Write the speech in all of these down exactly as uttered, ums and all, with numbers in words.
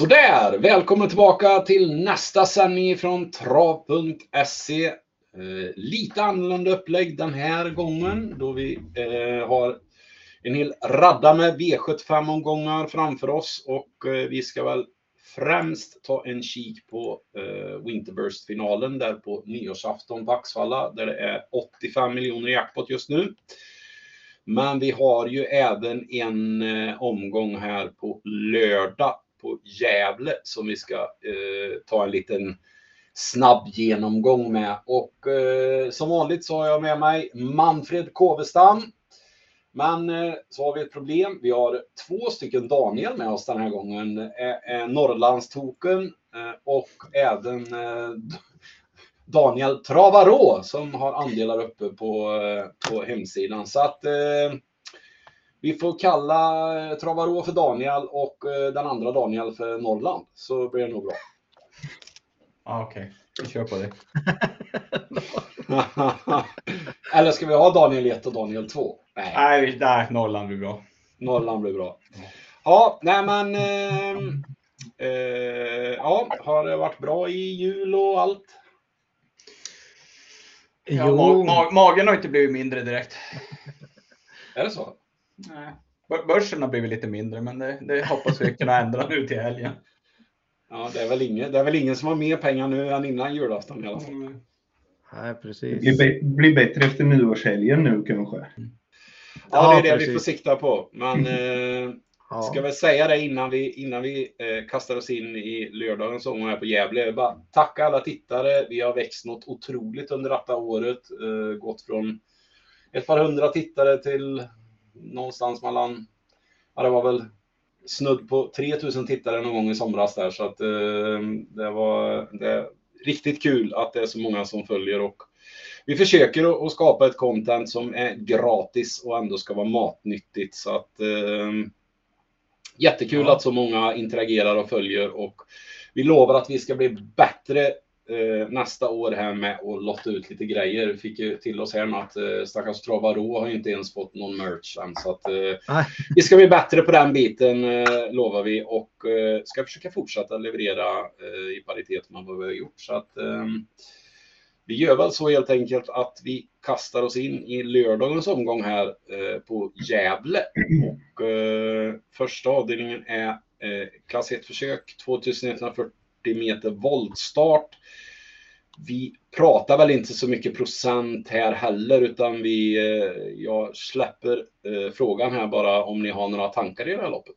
Sådär, välkommen tillbaka till nästa sändning från Trav punkt se. Eh, lite annorlunda upplägg den här gången då vi eh, har en hel radda med V sjuttiofem-omgångar framför oss. Och eh, vi ska väl främst ta en kik på eh, Winterburst-finalen där på nyårsafton på Axevalla. Där det är åttiofem miljoner i jackpot just nu. Men vi har ju även en eh, omgång här på lördag på Gävle som vi ska eh, ta en liten snabb genomgång med. Och eh, som vanligt så har jag med mig Manfred Kovestam. Men eh, så har vi ett problem. Vi har två stycken Daniel med oss den här gången. Eh, eh, Norrlandstoken eh, och även eh, Daniel Travarå som har andelar uppe på, eh, på hemsidan. Så att... Eh, Vi får kalla Travarå för Daniel och den andra Daniel för Norrland. Så blir det nog bra. Ah, okej, okay. Vi kör på det. Eller ska vi ha Daniel ett och Daniel två? Nej, nej, nej, Norrland blir bra. Norrland blir bra. Ja, nej men... Eh, eh, ja, har det varit bra i jul och allt? Ja, ma- ma- magen har inte blivit mindre direkt. Är det så? Nej. Börsen har blivit lite mindre, men det, det hoppas vi kunna ändra nu till helgen. Ja, det är väl ingen, det är väl ingen som har mer pengar nu än innan julafton i alla fall. Mm. Nej, precis. Det blir, blir bättre efter nyårshelgen nu kanske. Mm. Ja, ja, det är det precis. Vi får sikta på. Men eh, ja. Ska väl säga det innan vi, innan vi eh, kastar oss in i lördagens omgång här på Gävle. Bara tacka alla tittare. Vi har växt något otroligt under detta året. Eh, gått från ett par hundra tittare till... någonstans mellan, ja, det var väl snudd på tre tusen tittare någon gång i somras där, så att eh, det var det, riktigt kul att det är så många som följer, och vi försöker att, att skapa ett content som är gratis och ändå ska vara matnyttigt, så att eh, jättekul ja. Att så många interagerar och följer, och vi lovar att vi ska bli bättre nästa år här med att lotta ut lite grejer. Vi fick ju till oss här med att stackars Travarå har ju inte ens fått någon merch än, så att vi ska bli bättre på den biten, lovar vi, och ska försöka fortsätta leverera i paritet med vad vi har gjort, så att vi gör väl så helt enkelt att vi kastar oss in i lördagens omgång här på Gävle, och första avdelningen är klass ett försök tjugoett fyrtio meter voltstart. Vi pratar väl inte så mycket procent här heller, utan vi, jag släpper frågan här bara om ni har några tankar i det här loppet.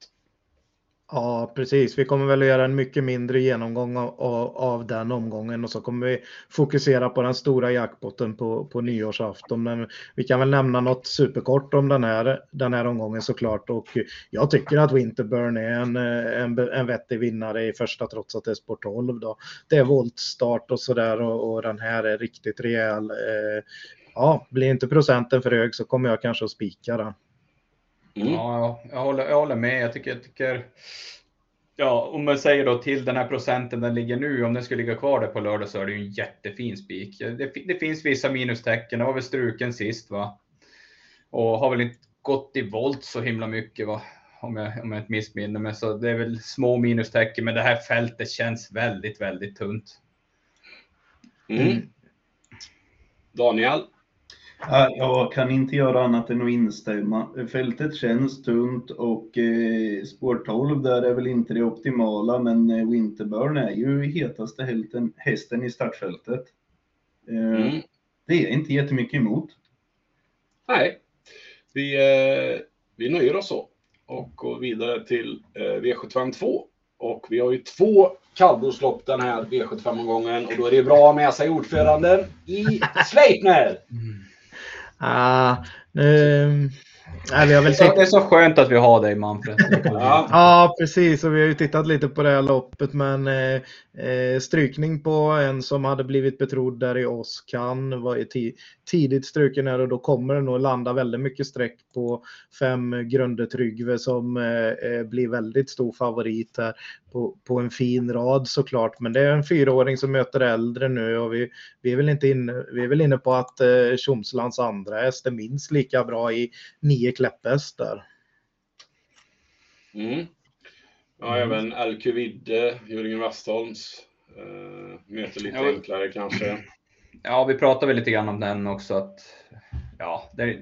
Ja, precis. Vi kommer väl att göra en mycket mindre genomgång av, av, av den omgången, och så kommer vi fokusera på den stora jackpotten på, på nyårsafton. Men vi kan väl nämna något superkort om den här, den här omgången såklart. Och jag tycker att Winterburn är en, en, en vettig vinnare i första, trots att det är sport tolv då. Det är voltstart och sådär, och, och den här är riktigt rejäl. Eh, ja, blir inte procenten för hög så kommer jag kanske att spika den. Mm. Ja, jag håller, jag håller med. Jag tycker, jag tycker, ja, om man säger då till den här procenten den ligger nu, om den skulle ligga kvar där på lördag, så är det ju en jättefin spik. Det, det finns vissa minustecken. Det var väl struken sist, va? Och har väl inte gått i volt så himla mycket, va? Om jag, om jag inte missminner mig. Så det är väl små minustecken, men det här fältet känns väldigt, väldigt tunt. Mm. Mm. Daniel? Jag kan inte göra annat än att instämma. Fältet känns tunt, och spår tolv där är väl inte det optimala, men Winterburn är ju hetaste hästen i startfältet. Mm. Det är inte jättemycket emot. Nej, vi, vi nöjer oss så och går vidare till V sjuttiofem två. Och vi har ju två kallblodslopp den här V sjuttiofem-omgången, och då är det bra med sig ordföranden i Sleipner. Mm. Ah, nu, nej, vi har väl tittat... Det är så skönt att vi har dig, Manfred. Ja. Ja, precis. Och vi har ju tittat lite på det här loppet, men eh, strykning på en som hade blivit betrodd där i Oskan var ju t- tidigt struken här, och då kommer den nog landa väldigt mycket sträck på Fem grundetrygve som eh, blir väldigt stor favorit här på, på en fin rad såklart. Men det är en fyraåring som möter äldre nu, och vi, vi, är, väl inte inne, vi är väl inne på att eh, Tjomslands andra häst är minst lika bra i nio kläpphästar. Mm. Ja, även L Q Vidde, Jörgen Westholms, eh, möter lite ja, enklare kanske. Ja, vi pratade väl lite grann om den också. Att, ja, det,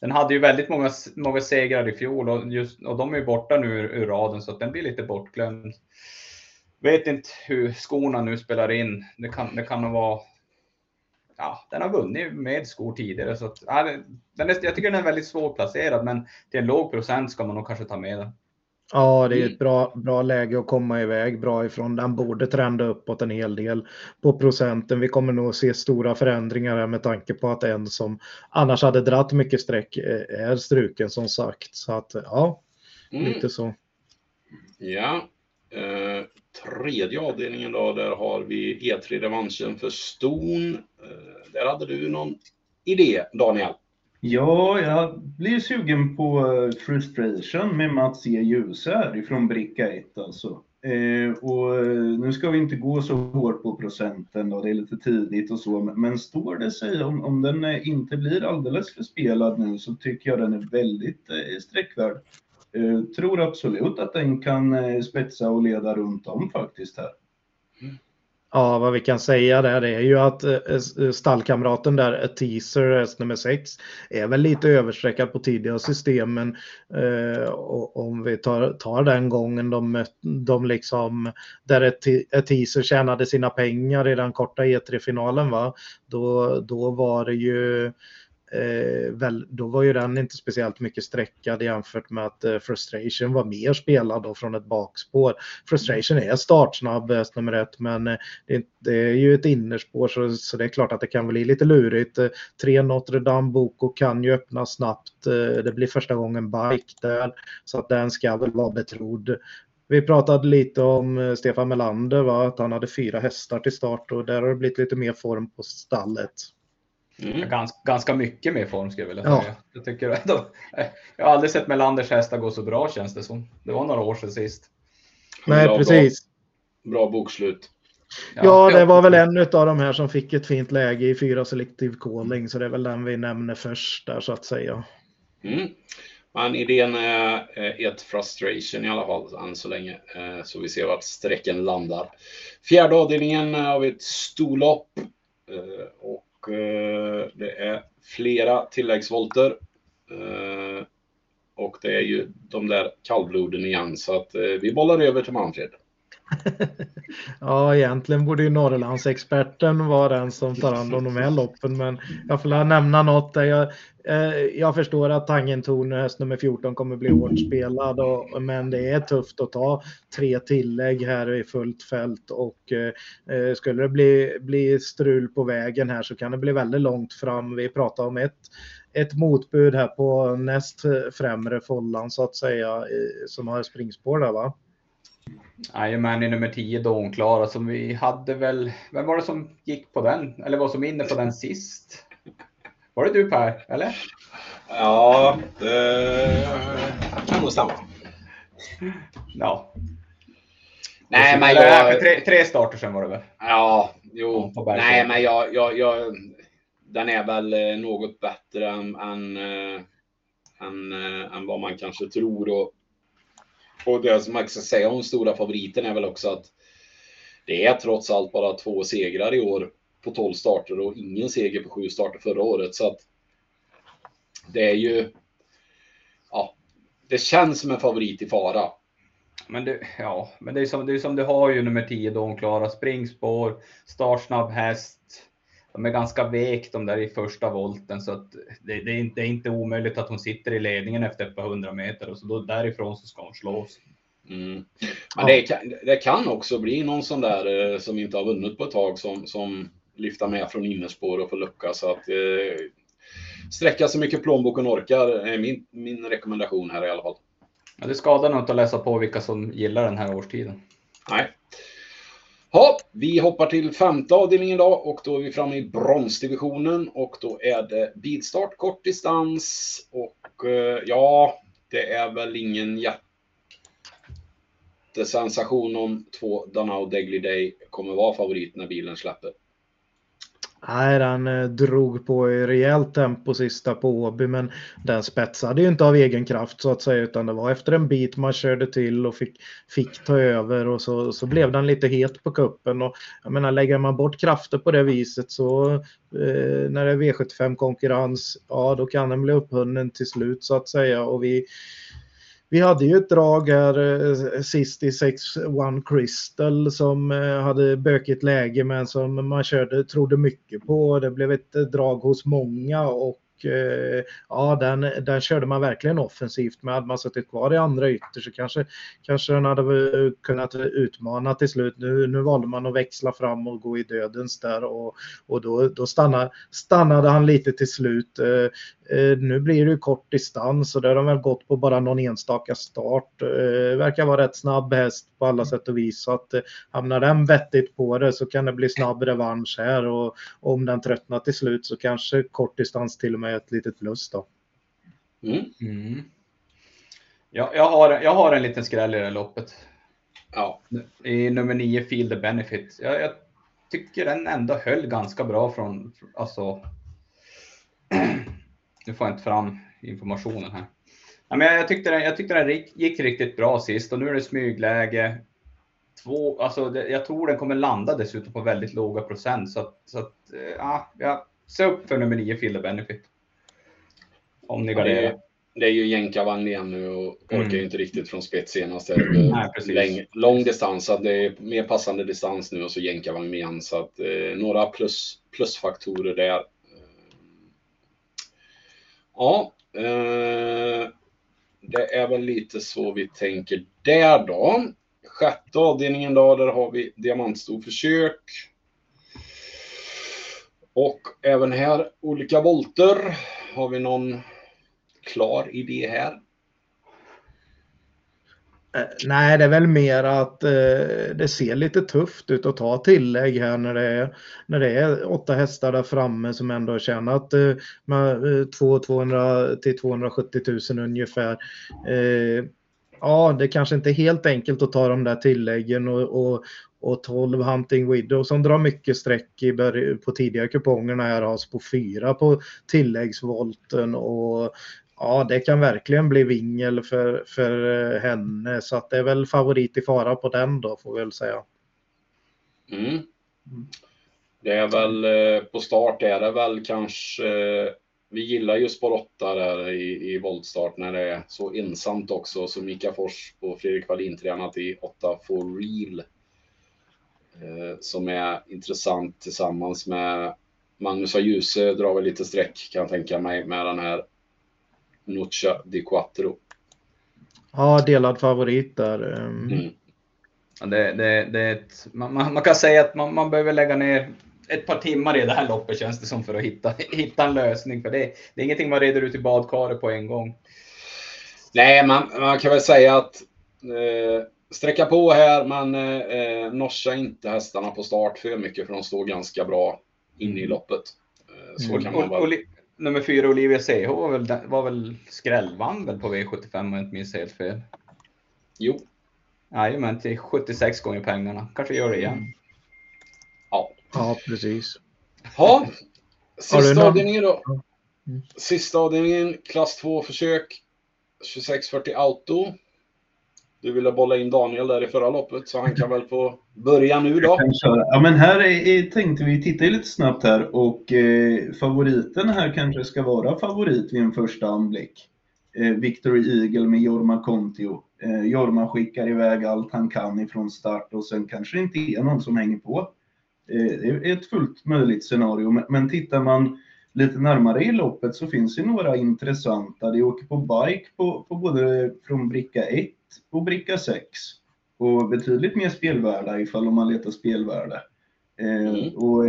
den hade ju väldigt många, många segrar i fjol och, just, och de är ju borta nu ur, ur raden så att den blir lite bortglömd. Vet inte hur skorna nu spelar in. Det kan, det kan vara... Ja, den har vunnit med skor tidigare. Så att, ja, den är, jag tycker den är väldigt svårplacerad, men till en låg procent ska man nog kanske ta med den. Ja, det är ett bra, bra läge att komma iväg bra ifrån. Den borde trenda uppåt en hel del på procenten. Vi kommer nog se stora förändringar här med tanke på att en som annars hade dratt mycket streck är struken som sagt. Så att ja, mm. lite så. Ja, eh, tredje avdelningen då, där har vi E tre-revanschen för Ston. Eh, där hade du någon idé, Daniel? Ja, jag blir sugen på Frustration med Mats E. Ljusär ifrån Bricka ett alltså. Eh, och nu ska vi inte gå så hårt på procenten då, det är lite tidigt och så. Men står det sig, om, om den inte blir alldeles för spelad nu så tycker jag den är väldigt eh, sträckvärd. Eh, tror absolut att den kan eh, spetsa och leda runt om faktiskt här. Mm. Ja, vad vi kan säga där är ju att stallkamraten där, Ateaser, nummer sex, är väl lite översträckad på tidiga systemen. Eh, och om vi tar, tar den gången de, de liksom, där Ateaser tjänade sina pengar i den korta E tre-finalen va, då, då var det ju... Eh, väl, då var ju den inte speciellt mycket sträckad jämfört med att eh, Frustration var mer spelad då från ett bakspår. Frustration är startsnabb nummer ett, men eh, det, det är ju ett innerspår så, så det är klart att det kan bli lite lurigt. eh, tre Notre Dame Boko kan ju öppna snabbt, eh, det blir första gången bike där så att den ska väl vara betrodd. Vi pratade lite om Stefan Melander va, att han hade fyra hästar till start och där har det blivit lite mer form på stallet. Mm. Ganska, ganska mycket mer form skulle jag vilja säga. Ja. Jag, tycker att de, jag har aldrig sett Melanders hästar gå så bra känns det som. Det var några år sedan sist. Nej, bra, precis. Bra, bra bokslut. Ja, ja, det var väl en av de här som fick ett fint läge i fyra selektiv calling. Så det är väl den vi nämner först där så att säga. Mm. Men idén är ett Frustration i alla fall än så länge. Så vi ser vart sträcken landar. Fjärde avdelningen har vi ett storlopp. Och det är flera tilläggsvolter och det är ju de där kallbloden igen så att vi bollar över till Manfred. Ja, egentligen borde ju Norrlandsexperten vara den som tar hand om de här loppen, men jag får nämna något där jag, eh, jag förstår att Tangentorn häst nummer fjorton kommer bli hårt spelad och, men det är tufft att ta tre tillägg här i fullt fält och eh, skulle det bli, bli strul på vägen här så kan det bli väldigt långt fram. Vi pratar om ett Ett motbud här på näst främre follan så att säga som har springspår där va? Jajamän, i nummer tio Donklara som vi hade väl, vem var det som gick på den? Eller var som inne på den sist? Var det du Per, eller? Ja, det kan nog stämma. Ja. Nej, men jag... tre, tre starter sen var det väl? Ja, jo. Nej, men jag... jag, jag... Den är väl något bättre än, än, än, än vad man kanske tror. Och, och det som man ska säga om stora favoriten är väl också att det är trots allt bara två segrar i år på tolv starter och ingen seger på sju starter förra året. Så att det är ju, ja, det känns som en favorit i fara. Men det, ja, men det är som, det är som du har ju nummer tio då, Klara springspår, startsnabb häst. De är ganska vekt de där i första volten så att det, det, är inte, det är inte omöjligt att hon sitter i ledningen efter ett par hundra meter och så då därifrån så ska hon slås. Mm. Men ja. det, kan, det kan också bli någon sån där eh, som inte har vunnit på ett tag som, som lyfter med från innerspår och får lucka så att eh, sträcka så mycket plånboken orkar är min, min rekommendation här i alla fall. Ja, det skadar nog inte att läsa på vilka som gillar den här årstiden. Nej. Ja, vi hoppar till femte avdelningen idag och då är vi framme i bronsdivisionen och då är det bilstart, kort distans och ja, det är väl ingen jättesensation om två Danao Degly Day kommer vara favorit när bilen släpper. Nej, den drog på i rejält tempo sista på Åby, men den spetsade ju inte av egen kraft så att säga, utan det var efter en bit man körde till och fick, fick ta över, och så, så blev den lite het på kuppen. Och jag menar, lägger man bort krafter på det viset så eh, när det är V sjuttiofem-konkurrens, ja då kan den bli upphunnen till slut så att säga. Och vi Vi hade ju ett drag här sist i sex One Crystal som hade bökigt läge men som man körde, trodde mycket på. Det blev ett drag hos många och ja, den, den körde man verkligen offensivt med. Hade man suttit kvar i andra ytter så kanske, kanske den hade kunnat utmana till slut. Nu, nu valde man att växla fram och gå i dödens där, och, och då, då stannade, stannade han lite till slut. Eh, nu blir det ju kort distans och där har de väl gått på bara någon enstaka start. Eh, verkar vara rätt snabb häst på alla sätt och vis, så att eh, hamnar den vettigt på det så kan det bli snabbare revansch här, och, och om den tröttnar till slut så kanske kort distans till och med ett litet plus då. Mm. Mm. Ja, jag, har, jag har en liten skräll i det här loppet. Ja. I nummer nio, Feel the Benefit. Jag, jag tycker den ändå höll ganska bra från, alltså nu får jag inte fram informationen här. Ja, men jag, jag tyckte den, jag tyckte den gick, gick riktigt bra sist, och nu är det smygläge. Två, alltså det, jag tror den kommer landa dessutom på väldigt låga procent, så att, så att ja, jag se upp för nummer nio, Feel the Benefit. Om ni ja, det, är, det är ju jänkarvagn igen nu och mm. orkar ju inte riktigt från spets senast. Lång, lång distans, så det är mer passande distans nu, och så jänkarvagn igen. Så att eh, några plus, plusfaktorer där. Ja, eh, det är väl lite så vi tänker där då. Sjätte avdelningen då, där har vi diamantstor försök. Och även här olika volter. Har vi någon klar idé här? Nej, det är väl mer att eh, det ser lite tufft ut att ta tillägg här när det är, när det är åtta hästar där framme som ändå har tjänat eh, med tvåhundra till tvåhundrasjuttio tusen ungefär. Eh, ja, det är kanske inte helt enkelt att ta de där tilläggen, och, och Och tolv Hunting Widow som drar mycket sträck i, på tidigare kupongerna här har på fyra på tilläggsvolten, och ja, det kan verkligen bli vingel för, för henne, så att det är väl favorit i fara på den då, får vi väl säga. Mm. Det är väl på start är det väl kanske, vi gillar ju spår åtta där i, i voltstart när det är så ensamt också, så Mika Fors och Fredrik Wallin tränat i åtta For Real, som är intressant tillsammans med Magnus och Ljuse, drar väl lite streck kan jag tänka mig med den här Nuccia di Quattro. Ja, delad favorit där. Mm. Ja, det, det, det är ett, man, man kan säga att man, man behöver lägga ner ett par timmar i det här loppet, känns det som, för att hitta, hitta en lösning, för det, det är ingenting man reder ut i badkaret på en gång. Nej, man, man kan väl säga att eh, sträcka på här, men eh, norsa inte hästarna på start för mycket, för de står ganska bra inne i loppet. Eh, så mm. kan man bara... Oli- nummer fyra, Olivia C H, var väl, var väl skrällvann väl på V sjuttiofem, och inte minns helt fel. Jo. Nej, men till sjuttiosex gånger pengarna. Kanske gör det igen. Mm. Ja. Ja, precis. Ja, sista avdelningen då. Sista avdelningen, klass två försök, tjugosex fyrtio Auto. Du ville bolla in Daniel där i förra loppet, så han kan väl få börja nu då. Ja, men här är, tänkte vi titta lite snabbt här, och eh, favoriten här kanske ska vara favorit vid en första anblick. Eh, Victory Eagle med Jorma Kontio. Eh, Jorma skickar iväg allt han kan ifrån start, och sen kanske inte är någon som hänger på. Eh, det är ett fullt möjligt scenario, men, men tittar man lite närmare i loppet så finns det några intressanta. Det åker på bike på, på både från Bricka ett och Bricka sex. Och betydligt mer spelvärda ifall om man letar spelvärda. Mm. Eh, och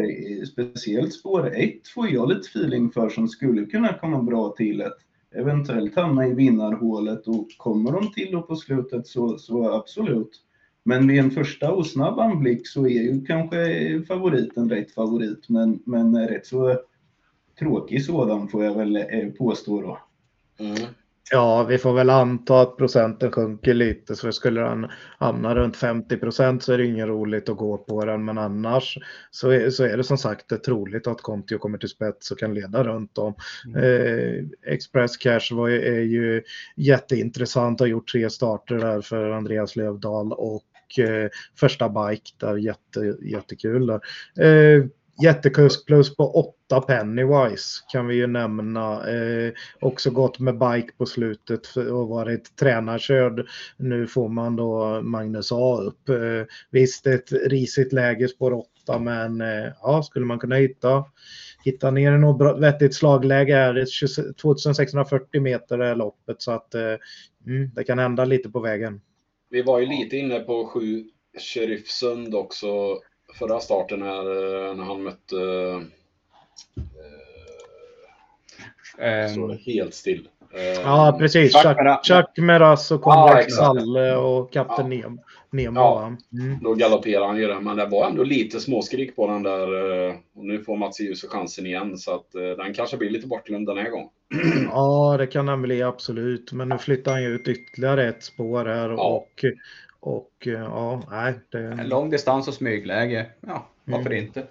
speciellt spår ett får jag lite feeling för, som skulle kunna komma bra till ett eventuellt hamna i vinnarhålet, och kommer de till och på slutet så, så absolut. Men vid en första och snabb anblick så är ju kanske favoriten rätt favorit, men, men rätt så tråkig sådan får jag väl påstå då. Mm. Ja, vi får väl anta att procenten sjunker lite, så skulle den hamna runt femtio procent så är det ingen roligt att gå på den, men annars så är, så är det som sagt det troligt att Kontio kommer till spets och kan leda runt om. Mm. Eh, Express Cash var ju, är ju jätteintressant, har gjort tre starter där för Andreas Lövdahl och eh, första bike där, jätte, jättekul där. Eh, Jättekusk plus på åtta Pennywise kan vi ju nämna. Eh, också gått med bike på slutet och varit tränarkörd. Nu får man då Magnus A upp. Eh, visst, ett risigt läge spår åtta, men eh, ja, skulle man kunna hitta, hitta ner i något bra, vettigt slagläge här. Det är tjugosexhundrafyrtio meter är loppet, så att eh, mm, det kan hända lite på vägen. Vi var ju lite inne på sju Sheriffsund också. Förra starten här när han mötte eh, så det helt still. Eh, ja, precis. Chuck Meraz och Konrads Palle och kapten Nemo. Nemo ja. mm. Då galopperade han ju det, men det var ändå lite småskrik på den där. Och nu får Mats Ljus och chansen igen, så att den kanske blir lite bortglömd den här gången. Ja, det kan han bli absolut. Men nu flyttar han ju ut ytterligare ett spår här ja. och... Och ja, nej. Det... En lång distans och smygläge. Ja, varför mm. inte?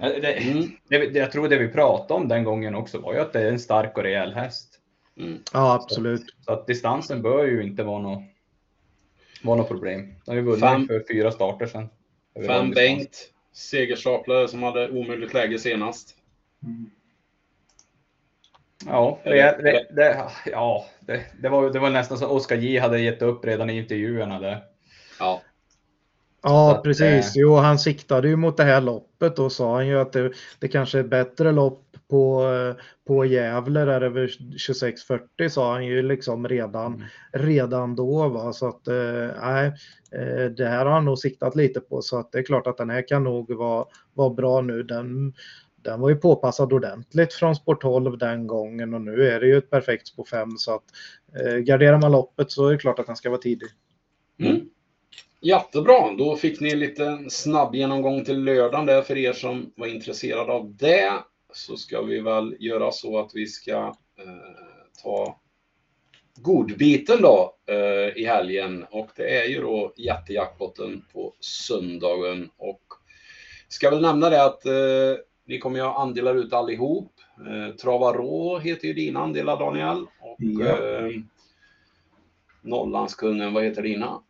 Det, mm. det, det, jag tror det vi pratade om den gången också var ju att det är en stark och rejäl häst. Mm. Ja, absolut. Så, så att distansen bör ju inte vara något, vara något problem. Det har ju vunnit fem, för fyra starter sedan. Fem Bengt, segerstaplare som hade omöjligt läge senast. Mm. Ja, det, det, det, ja det, det, var, det var nästan så Oskan J hade gett upp redan i intervjuerna där. Ja, ja att, precis. Jo, han siktade ju mot det här loppet och sa han ju att det, det kanske är ett bättre lopp på, på Gävle där över tjugosex fyrtio sa han ju liksom redan, mm. redan då. Va? Så att nej, äh, det här har han nog siktat lite på, så att det är klart att den här kan nog vara, vara bra nu. Den... Den var ju påpassad ordentligt från sport tolv den gången och nu är det ju ett perfekt spår fem, så att eh, garderar man loppet så är det klart att den ska vara tidig. Mm. Jättebra, då fick ni en liten snabb genomgång till lördagen där för er som var intresserade av det. Så ska vi väl göra så att vi ska eh, ta godbiten då eh, i helgen, och det är ju då jättejackpotten på söndagen, och ska väl nämna det att eh, vi kommer ju ha andelar ut allihop. Eh, Travarå heter ju dina andelar, Daniel. Och ja. eh, Norrlandskungen, vad heter dina?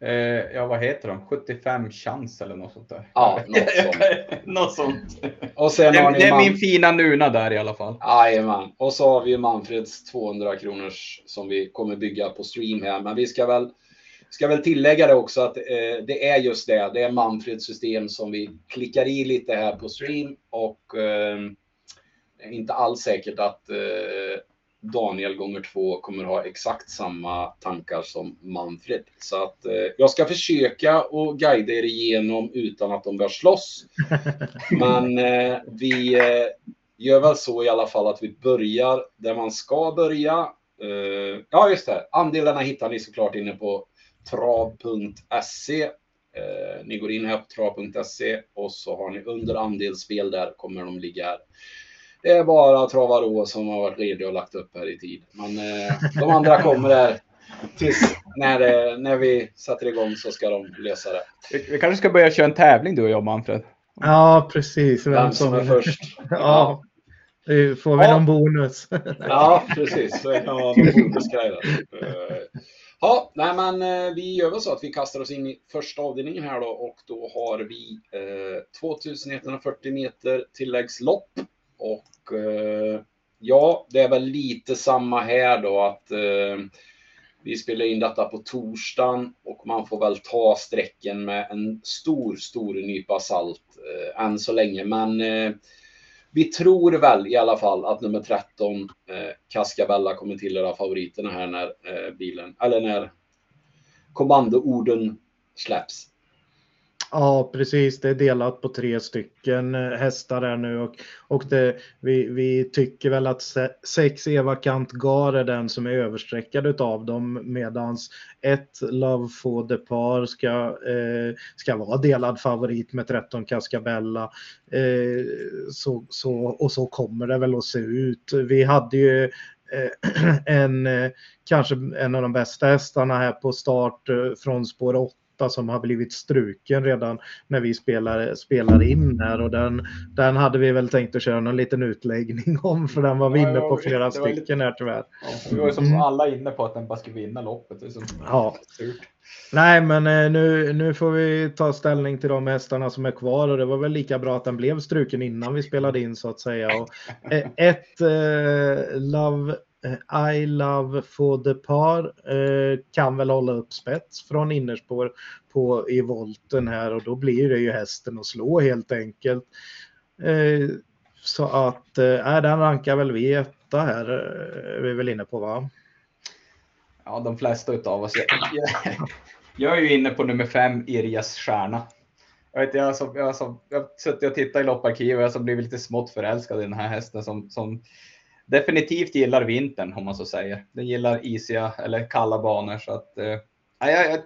Eh, ja, vad heter de? sjuttiofem chans eller något sånt där. Ja, något sånt. något sånt. Och sen det, har ni det är man... min fina nuna där i alla fall. Jajamän. Och så har vi ju Manfreds tvåhundra kronors som vi kommer bygga på stream här. Men vi ska väl... Ska väl tillägga det också att eh, det är just det, det är Manfreds system som vi klickar i lite här på stream, och eh, det är inte alls säkert att eh, Daniel gånger två kommer ha exakt samma tankar som Manfred. Så att eh, jag ska försöka och guida er igenom utan att de börjar slåss. Men eh, vi eh, gör väl så i alla fall att vi börjar där man ska börja. Eh, ja just det, andelarna hittar ni såklart inne på trav punkt se. eh, Ni går in här på trav punkt se och så har ni under andelsspel, där kommer de ligga här. Det är bara Travarå som har varit redo och lagt upp här i tid. Men eh, de andra kommer där tills när, eh, när vi sätter igång, så ska de lösa det. Vi, vi kanske ska börja köra en tävling du och jag, Manfred. Ja, precis. Vem som är först. Ja. Nu får vi ja. någon bonus. Ja, precis. Det kan vara någon bonusgrej. Ja, nej men vi gör väl så att vi kastar oss in i första avdelningen här då, och då har vi eh, tvåtusen etthundrafyrtio meter tilläggslopp, och eh, ja, det är väl lite samma här då att eh, vi spelar in detta på torsdagen, och man får väl ta sträcken med en stor, stor nypa salt eh, än så länge, men eh, vi tror väl i alla fall att nummer tretton eh, Cascabella kommer till era favoriterna här när eh, bilen eller när kommandoorden släpps. Ja, precis. Det är delat på tre stycken hästar där nu, och, och det, vi, vi tycker väl att sex Eva Kantgar är den som är översträckad utav dem, medans ett Love for the Par ska, eh, ska vara delad favorit med tretton Cascabella. Eh, så, så, och så kommer det väl att se ut. Vi hade ju eh, en, eh, kanske en av de bästa hästarna här på start eh, från spår åtta, som har blivit struken redan när vi spelar, spelar in här, och den, den hade vi väl tänkt att köra en liten utläggning om, för den var vi inne på flera stycken lite... här tyvärr. Ja, vi var ju som alla inne på att den bara skulle vinna loppet. Det är så... ja. Nej, men nu, nu får vi ta ställning till de hästarna som är kvar, och det var väl lika bra att den blev struken innan vi spelade in, så att säga. Och ett eh, love I love for the par eh, kan väl hålla upp spets från innerspår på, i volten här, och då blir det ju hästen att slå helt enkelt. Eh, så att eh, den rankar väl V ett här, eh, vi är väl inne på, va? Ja, de flesta utav oss. Jag, jag, jag är ju inne på nummer fem, Irjas stjärna. Jag vet, jag har så, jag har så, jag suttit och tittat i lopparkivet, och jag har så blivit lite smått förälskad i den här hästen som... som definitivt gillar vintern, om man så säger. Den gillar isiga eller kalla banor, så att eh, jag, jag,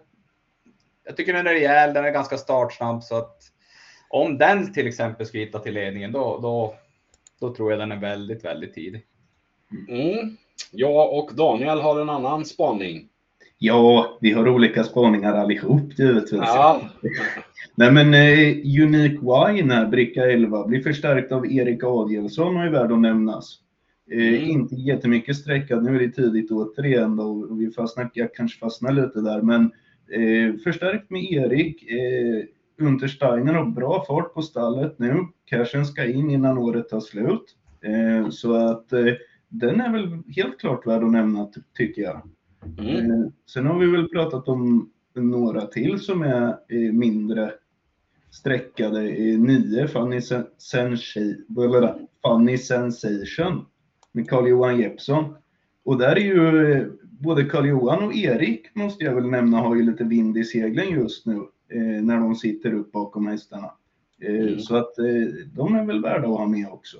jag tycker den är rejäl, den är ganska startsnabb, så att om den till exempel ska hitta till ledningen, då, då, då tror jag den är väldigt, väldigt tidig. Mm. Jag och Daniel har en annan spaning. Ja, vi har olika spaningar allihop, givetvis. Ja. Nej, men eh, Unique Wine, Bricka elva, blir förstärkt av Erik Adielsson och är värd att nämnas. Mm. Eh, inte jättemycket sträckad, nu är det tidigt återigen då, och vi fastnar, jag kanske fastnar lite där, men eh, förstärkt med Erik, eh, Untersteiner har bra fart på stallet nu, cashen ska in innan året tar slut, eh, så att eh, den är väl helt klart värd att nämna, ty- tycker jag. Mm. Eh, sen har vi väl pratat om några till som är eh, mindre sträckade, eh, nio, Funny, sen- senshi- Funny Sensation med Carl-Johan Jeppsson. Och där är ju både Carl-Johan och Erik, måste jag väl nämna, har ju lite vind i seglen just nu eh, när de sitter upp bakom hästarna. Eh, mm. Så att eh, de är väl värda att ha med också.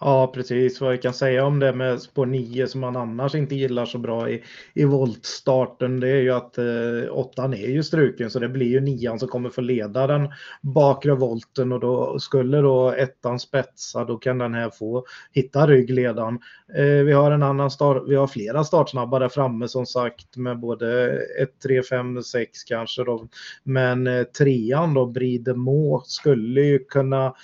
Ja, precis. Vad jag kan säga om det med spår nio som man annars inte gillar så bra i, i voltstarten, det är ju att eh, åttan är ju struken, så det blir ju nian som kommer få leda den bakre volten, och då skulle då ettan spetsa, då kan den här få hitta ryggledan. Eh, vi har en annan start, vi har flera startsnabba där framme som sagt, med både ett, tre, fem, sex kanske då, men eh, trean då, Bridemo, skulle ju kunna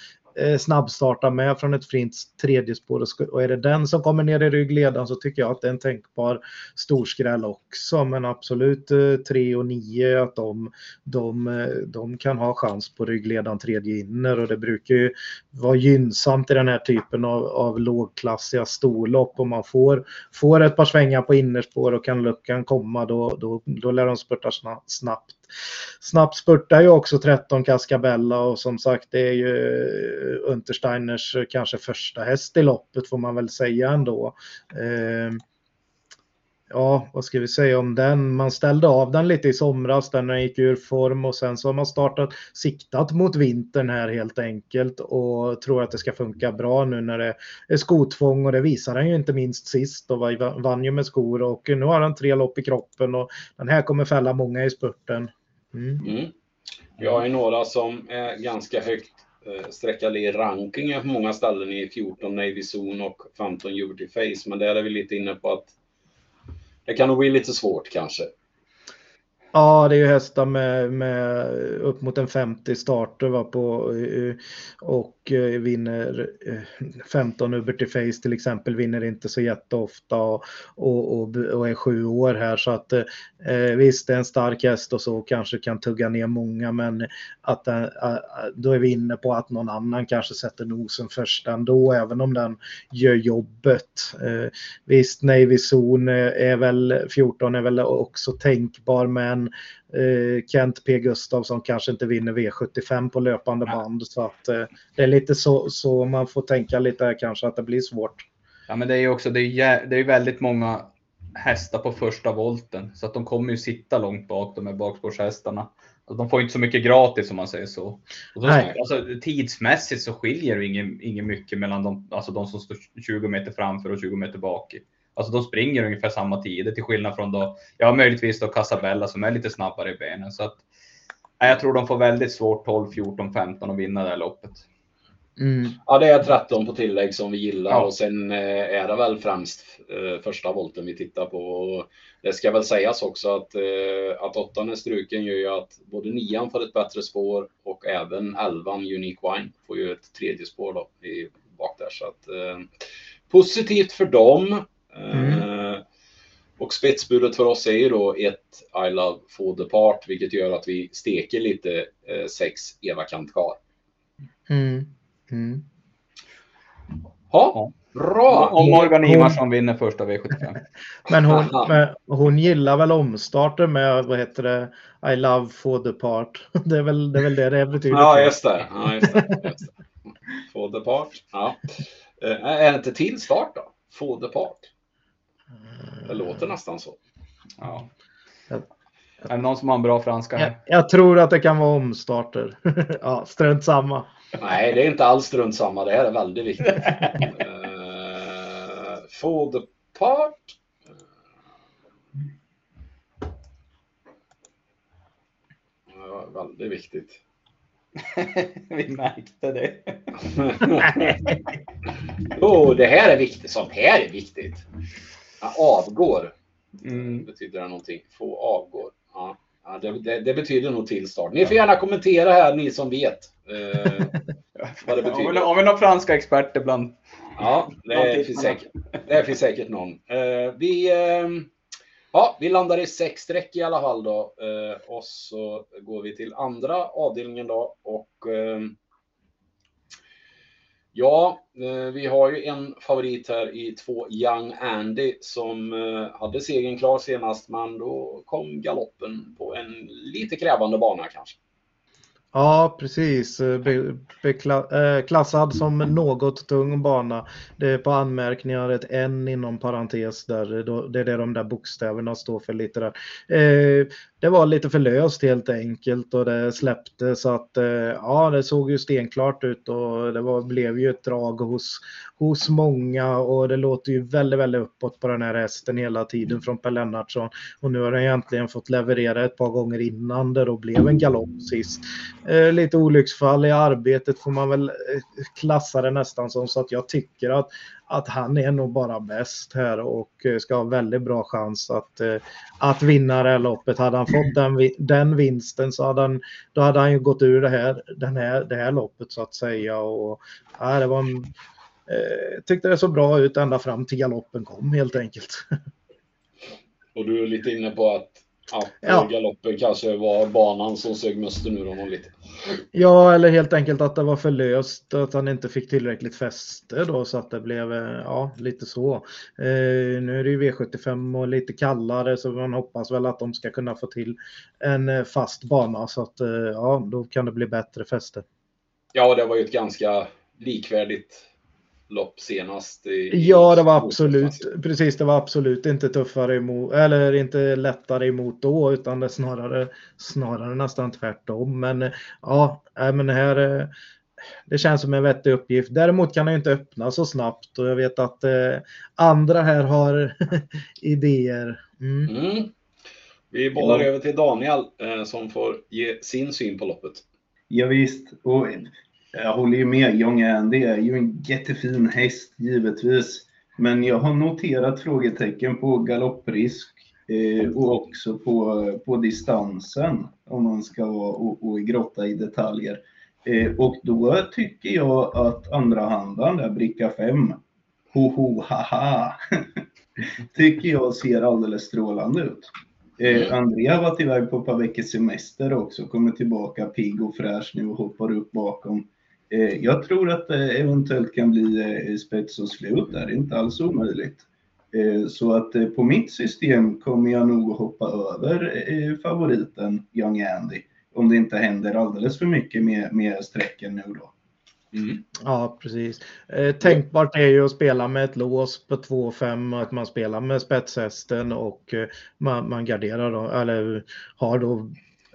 snabbstarta med från ett fint tredje spår, och är det den som kommer ner i ryggledan, så tycker jag att det är en tänkbar storskräll också, men absolut tre och nio att de, de, de kan ha chans på ryggledan tredje inner, och det brukar ju vara gynnsamt i den här typen av, av lågklassiga storlopp, om man får, får ett par svängar på innerspår och kan luckan komma, då, då, då lär de spurta snabbt. Snabbt spurtar ju också tretton Cascabella, och som sagt, det är ju Untersteiners kanske första häst i loppet, får man väl säga ändå. Eh, ja, vad ska vi säga om den? Man ställde av den lite i somras, den gick ur form, och sen så har man startat, siktat mot vintern här helt enkelt, och tror att det ska funka bra nu när det är skotvång, och det visar den ju inte minst sist, och vann ju med skor, och nu har den tre lopp i kroppen, och den här kommer fälla många i spurten. Mm. Mm. Jag är några som är ganska högt sträckade i rankingen på många ställen, i fjorton Navy Zone och femton Judge Face, men där är vi lite inne på att det kan nog bli lite svårt kanske. Ja, det är ju hästar med, med upp mot en femtio starter, var på, och vinner femton Ubertyface till exempel, vinner inte så jätteofta, och, och, och, och är sju år här, så att eh, visst, det är en stark häst och så, kanske kan tugga ner många, men att den, då är vi inne på att någon annan kanske sätter nosen först ändå, även om den gör jobbet. Eh, visst, Navy Zone är väl, fjorton är väl också tänkbar, men Kent P. Gustafsson kanske inte vinner V sjuttiofem på löpande band, så att det är lite så, så man får tänka lite här kanske, att det blir svårt. Ja, men det är ju också, det är, det är väldigt många hästar på första volten, så att de kommer ju sitta långt bak, de här bakspårshästarna, och de får inte så mycket gratis, om man säger så. Och då, alltså, tidsmässigt så skiljer det ingen, ingen mycket mellan de, alltså de som står tjugo meter framför och tjugo meter bak i. Alltså de springer ungefär samma tider, till skillnad från då, ja, möjligtvis då Casabella som är lite snabbare i benen. Så att jag tror de får väldigt svårt tolv, fjorton, femton att vinna det här loppet. Mm. Ja, det är tretton på tillägg som vi gillar, ja. Och sen är det väl främst första volten vi tittar på. Och det ska väl sägas också att, att åttan är struken gör ju att både nian får ett bättre spår och även elvan Unique Wine får ju ett tredje spår då i bak där. Så att, eh, positivt för dem. Mm. Eh, och spetsbudet för oss är ju då ett I Love For The Part, vilket gör att vi steker lite eh, sex Eva Kantkar. Mm. Mm. Ja, bra. Om Morgan Ivarsson vinner första V sjuttiofem. Men hon, men hon gillar väl omstarten med, vad heter det, I Love For The Part. Det är väl det är väl det, det betyder. Ja, just det. Ja, just det. Just det. For The Part. Ja. Är det inte till start då? For The Part. Det låter nästan så. Ja. Är det någon som har en bra franska här? Jag, jag tror att det kan vara omstarter. Ja, strunt samma. Nej, det är inte alls strunt samma. Det här är väldigt viktigt. uh, for the part. Uh, väldigt viktigt. Vi märkte det. oh, det här är viktigt. Sånt här är viktigt. Jag avgår. Mm. Betyder det någonting? Få avgår. Ja, det, det, det betyder nog tillstart. Ni får gärna kommentera här, ni som vet eh, vad det betyder. Har vi några franska experter bland? Ja, det finns säkert, det finns säkert någon. Eh, vi, eh, ja, vi landar i sex streck i alla fall då. Eh, och så går vi till andra avdelningen då. Och eh, ja, vi har ju en favorit här i två Young Andy som hade segern klar senast, men då kom galoppen på en lite krävande bana kanske. Ja, precis. Be- bekla- äh, klassad som något tung bana. Det är på anmärkningar ett N inom parentes där. Det är det de där bokstäverna står för lite där. Eh, det var lite för löst helt enkelt och det släppte så att eh, ja, det såg ju stenklart ut och det var, blev ju ett drag hos, hos många och det låter ju väldigt, väldigt uppåt på den här hästen hela tiden från Per Lennartsson och nu har den egentligen fått leverera ett par gånger innan det då blev en galopp sist. Eh, lite olycksfall i arbetet får man väl klassa det nästan som, så att jag tycker att, att han är nog bara bäst här och ska ha väldigt bra chans att, eh, att vinna det här loppet. Hade han fått den, den vinsten så hade han, då hade han ju gått ur det här, den här, det här loppet så att säga och ja, det var en, eh, tyckte det så bra ut ända fram till galoppen kom helt enkelt. Och du är lite inne på att att ja. Galoppen kanske var banan som sög mösten ur honom lite. Ja, eller helt enkelt att det var för löst, att han inte fick tillräckligt fäste då, så att det blev ja, lite så. Eh, nu är det ju V sjuttiofem och lite kallare, så man hoppas väl att de ska kunna få till en fast bana, så att eh, ja, då kan det bli bättre fäste. Ja, det var ju ett ganska likvärdigt lopp senast. I, ja, det var absolut, precis, det var absolut inte tuffare emot, eller inte lättare emot då, utan det snarare, snarare nästan tvärtom. Men ja, men här, det känns som en vettig uppgift. Däremot kan det inte öppna så snabbt och jag vet att eh, andra här har idéer. Mm. Mm. Vi bollar över till Daniel eh, som får ge sin syn på loppet. Ja visst, och jag håller ju med, Young Andy är ju en jättefin häst givetvis. Men jag har noterat frågetecken på galopprisk eh, och också på, på distansen om man ska och, och grotta i detaljer. Eh, och då tycker jag att andra handen där bricka fem, ho ho ha ha, tycker jag ser alldeles strålande ut. Eh, Andrea har varit iväg på ett par veckors semester också, kommer tillbaka pigg och fräsch nu och hoppar upp bakom. Jag tror att det eventuellt kan bli spets och slut där, det är inte alls omöjligt. Så att på mitt system kommer jag nog att hoppa över favoriten Young Andy. Om det inte händer alldeles för mycket med, med sträcken nu då. Mm. Ja, precis. Tänkbart är ju att spela med ett lås på två fem, att man spelar med spetshästen och man, man garderar då, eller har då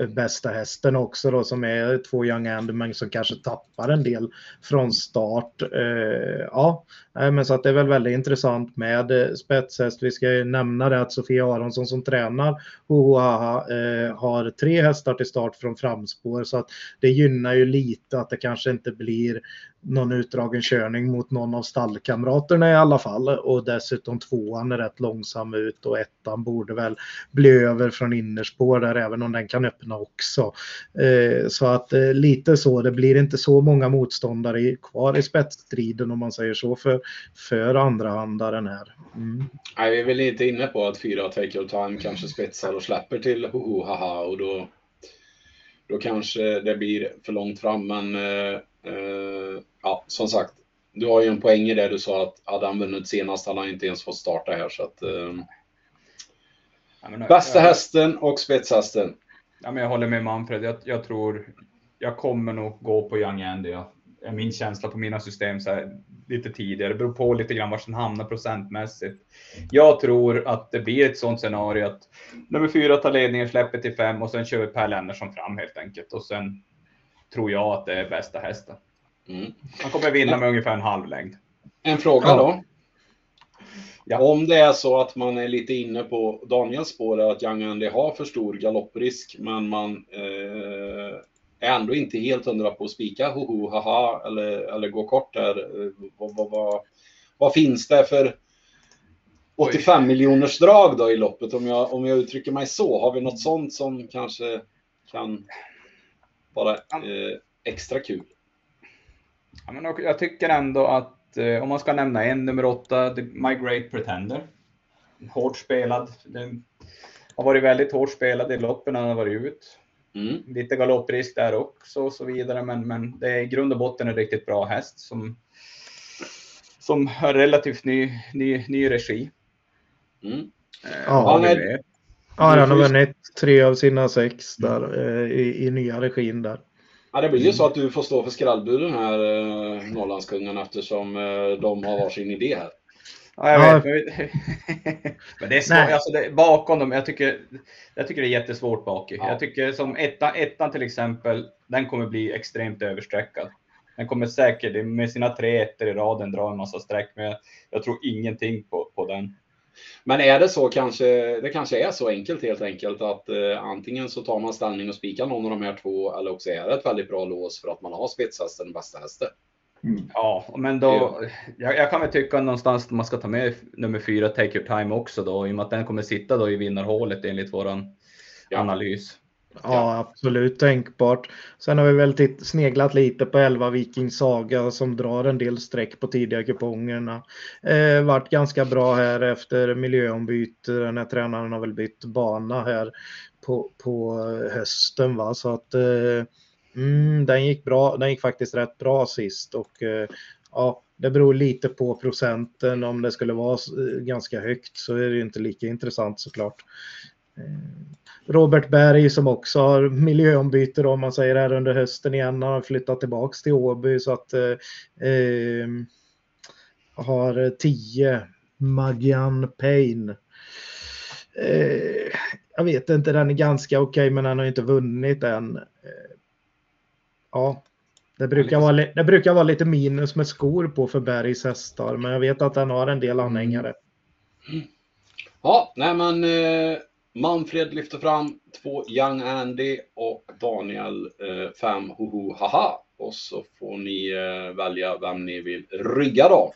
bästa hästen också då, som är två Young Andy som kanske tappar en del från start. Eh, ja, men så att det är väl väldigt intressant med spetshäst. Vi ska ju nämna det att Sofia Aronsson som tränar Hohaha eh, har tre hästar till start från framspår, så att det gynnar ju lite att det kanske inte blir någon utdragen körning mot någon av stallkamraterna i alla fall, och dessutom tvåan är rätt långsam ut och ettan borde väl bli över från innerspår där, även om den kan öppna också. Eh, så att eh, lite så, det blir inte så många motståndare i, kvar i spetsstriden om man säger så för, för andrahandaren här. Mm. Nej, vi är väl inte inne på att fyra Take Your Time kanske spetsar och släpper till hoho haha, och då då kanske det blir för långt fram, men eh, eh, ja, som sagt, du har ju en poäng i det du sa, att hade han vunnit senast hade han inte ens fått starta här, så att eh, ja, men, bästa jag, hästen och spetshästen. Ja, men jag håller med Manfred, jag, jag tror jag kommer nog gå på Young Andy. Ja. Min känsla på mina system så här, lite tidigare, det beror på lite grann var den hamnar procentmässigt. Jag tror att det blir ett sånt scenario att nummer fyra tar ledningen, släpper till fem och sen kör vi Per Lennersson fram helt enkelt. Och sen tror jag att det är bästa hästen. Mm. Han kommer vinna med ungefär en halv längd. En fråga ja. då. Ja. Om det är så att man är lite inne på Daniels spår, att Young Andy har för stor galopprisk, men man... Eh... är ändå inte helt hundra på att spika hoho, haha, eller, eller gå kort där. Vad, vad, vad, vad finns det för åttiofem Oj. miljoners drag då i loppet, om jag, om jag uttrycker mig så? Har vi något sånt som kanske kan vara eh, extra kul? Ja, men jag tycker ändå att eh, om man ska nämna en, nummer åtta, My Great Pretender. Hårt spelad. Den har varit väldigt hårt spelad i loppen när den har varit ut. Mm. Lite galopprisk där också och så vidare, men, men det är i grund och botten en riktigt bra häst som, som har relativt ny, ny, ny regi. Mm. Eh, ja, är... ja, han har vunnit tre av sina sex där, eh, i, i nya regin där. Ja, det blir ju så att du får stå för skrallbuden här, eh, Norrlandskungen, eftersom eh, de har varsin idé här. Ja, jag vet. Ja. Men det är svårt, alltså det, bakom dem, jag tycker, jag tycker det är jättesvårt bak i. Ja. Jag tycker som ettan, ettan till exempel, den kommer bli extremt översträckad. Den kommer säkert med sina tre ettor i raden dra en massa sträck, men jag, jag tror ingenting på, på den. Men är det så kanske, det kanske är så enkelt helt enkelt att eh, antingen så tar man ställning och spikar någon av de här två, eller också är det ett väldigt bra lås för att man har spetshästen och bästa hästen. Mm. Ja, men då jag, jag kan väl tycka någonstans att man ska ta med nummer fyra Take Your Time också då, i och med att den kommer sitta då i vinnarhålet enligt våran ja. analys. Ja, ja, absolut tänkbart. Sen har vi väl titt- sneglat lite på elva Viking Saga som drar en del streck på tidiga kupongerna. Eh, vart ganska bra här efter miljöombyte, den här tränaren har väl bytt bana här på, på hösten va, så att eh, Mm, den gick bra, den gick faktiskt rätt bra sist och eh, ja, det beror lite på procenten. Om det skulle vara ganska högt så är det ju inte lika intressant såklart. Eh, Robert Berg som också har miljöombyte då, om man säger här under hösten igen, han har flyttat tillbaks till Åby, så att eh, eh, har tio Magian Payne. Eh, jag vet inte, den är ganska okej okay, men han har inte vunnit än. Ja, det brukar, vara, det brukar vara lite minus med skor på för Bergs hästar, men jag vet att den har en del anhängare. Mm. Ja, nej men eh, Manfred lyfter fram två Young Andy och Daniel eh, fem hoho haha, och så får ni eh, välja vem ni vill rygga då.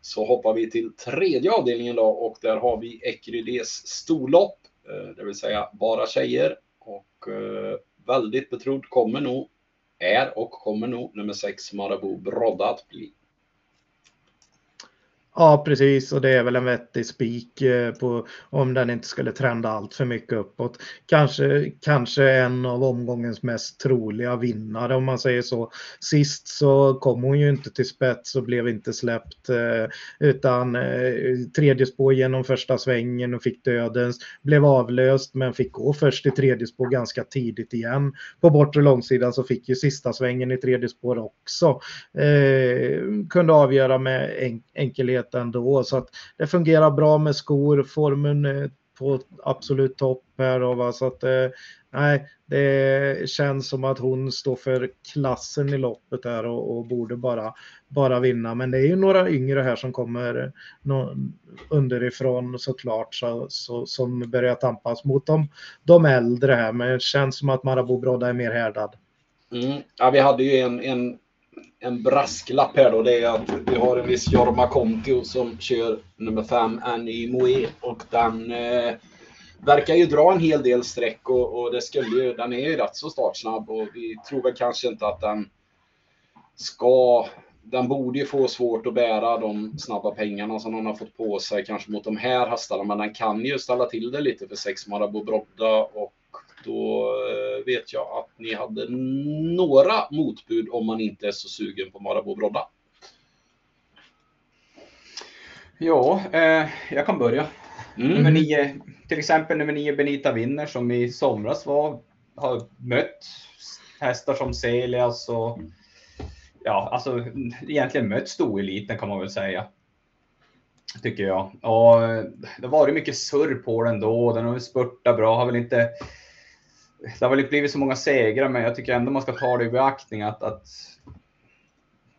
Så hoppar vi till tredje avdelningen då, och där har vi Ecurides storlopp, eh, det vill säga bara tjejer, och eh, väldigt betrodd kommer nog är och kommer nog nummer sex Marabou Brodda att bli. Ja, precis, och det är väl en vettig spik på, om den inte skulle trenda allt för mycket uppåt. Kanske, kanske en av omgångens mest troliga vinnare om man säger så. Sist så kom hon ju inte till spets och blev inte släppt, utan tredje spår genom första svängen och fick dödens. Blev avlöst men fick gå först i tredje spår ganska tidigt igen. På bortre långsidan så fick ju sista svängen i tredje spår också. Eh, kunde avgöra med en, enkelhet ändå, så att det fungerar bra med skor, formen på absolut topp här och va, så att nej, det känns som att hon står för klassen i loppet här och, och borde bara, bara vinna, men det är ju några yngre här som kommer underifrån såklart, så, så, som börjar tampas mot dem, de äldre här, men det känns som att Marabou Brodda är mer härdad. Mm. Ja, vi hade ju en, en en brasklapp här då, det är att vi har en viss Jorma Kontio som kör nummer fem Animoe, och den eh, verkar ju dra en hel del sträck, och, och det skulle ju, den är ju rätt så startsnabb, och vi tror väl kanske inte att den ska, den borde ju få svårt att bära de snabba pengarna som hon har fått på sig kanske mot de här hästarna, men den kan ju ställa till det lite för sex Marabou Brodda, och då vet jag att ni hade några motbud om man inte är så sugen på Marabou Brodda. Ja, eh, jag kan börja. Mm. Nummer nio, till exempel nummer nio Benita Winner, som i somras var, har mött hästar som Celias och ja, alltså egentligen mött storeliten kan man väl säga, tycker jag. Och det var ju mycket surr på den då, den har ju spurtat bra, har väl inte, det har väl inte blivit så många segrar, men jag tycker ändå man ska ta det i beaktning att, att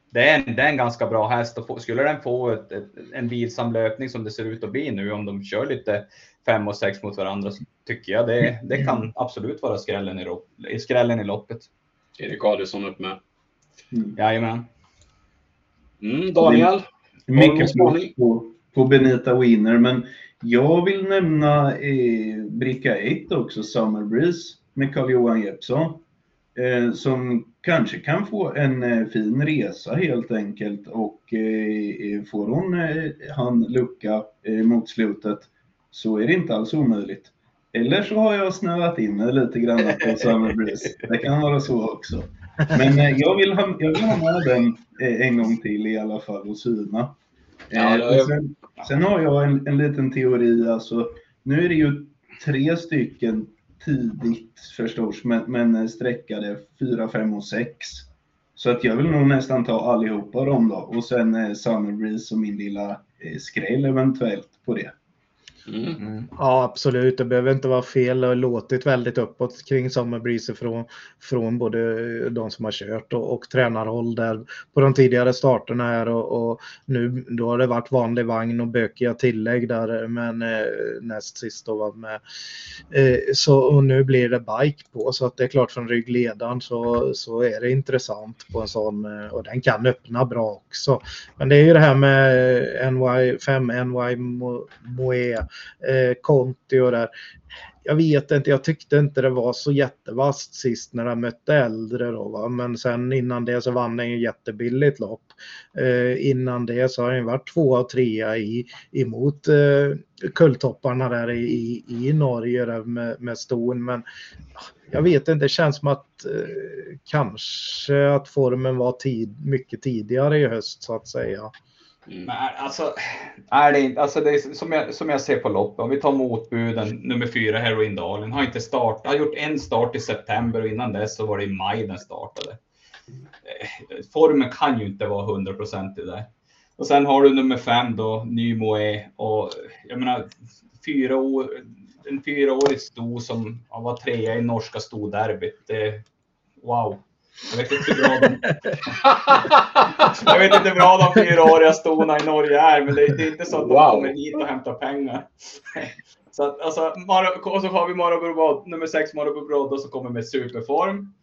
det, är en, det är en ganska bra häst. Och skulle den få ett, ett, en vilsam löpning som det ser ut att bli nu, om de kör lite fem och sex mot varandra, så tycker jag det, det kan absolut vara skrällen i, i, skrällen i loppet. Erik Adielsson upp med. Mm. Jajamän. Mm, Daniel? Mycket små på, på Benita Winner, men jag vill nämna eh, Bricka ett också, Summer Breeze med Carl-Johan Jeppsson, eh, som kanske kan få en eh, fin resa helt enkelt, och eh, får hon eh, han lucka eh, mot slutet, så är det inte alls omöjligt. Eller så har jag snöat in lite grann på Summer Breeze, det kan vara så också. Men eh, jag vill ha, jag vill ha med den eh, en gång till i alla fall och syna. Eh, och sen, sen har jag en, en liten teori. Alltså, nu är det ju tre stycken tidigt förstås, men, men sträckade fyra, fem och sex. Så att jag vill nog nästan ta allihopa dem då. Och sen eh, Summer Breeze som min lilla eh, skräll eventuellt på det. Mm. Mm. Ja, absolut. Det behöver inte vara fel. Det har låtit väldigt uppåt kring Summer Breeze från, från både de som har kört och, och tränarhåll där på de tidigare starterna här, och, och nu då har det varit vanlig vagn och bökiga tillägg där, men eh, näst sist då var med eh, så, och nu blir det bike på, så att det är klart från ryggledaren så, så är det intressant på en sån, och den kan öppna bra också. Men det är ju det här med N Y fem N Y Moe Kontio där. Jag vet inte, jag tyckte inte det var så jättevast sist när han mötte äldre då, va? Men sen innan det så vann han ju jättebilligt lopp. Eh, innan det så har han varit två och trea i, emot eh, kulltopparna där i, i Norge där med, med Ston. Men jag vet inte, det känns som att eh, kanske att formen var tid, mycket tidigare i höst så att säga. Mm. Men alltså, är det inte, alltså det är som jag, som jag ser på loppet, om vi tar motbuden, nummer fyra Heroindalen har inte startat, har gjort en start i september, och innan dess så var det i maj den startade. Formen kan ju inte vara hundra procent i det. Och sen har du nummer fem då, Nymoe, och jag menar fyra år, en fyraårig sto som var trea i norska stoderbyt. Wow. Jag vet inte hur bra de, jag vet inte hur bra de fyraåriga storna i Norge är, men det är inte så att de wow. kommer hit och hämtar pengar. Så att, alltså, och så har vi Marabou Brodda, nummer sex Marabou Brodda, som kommer med superform.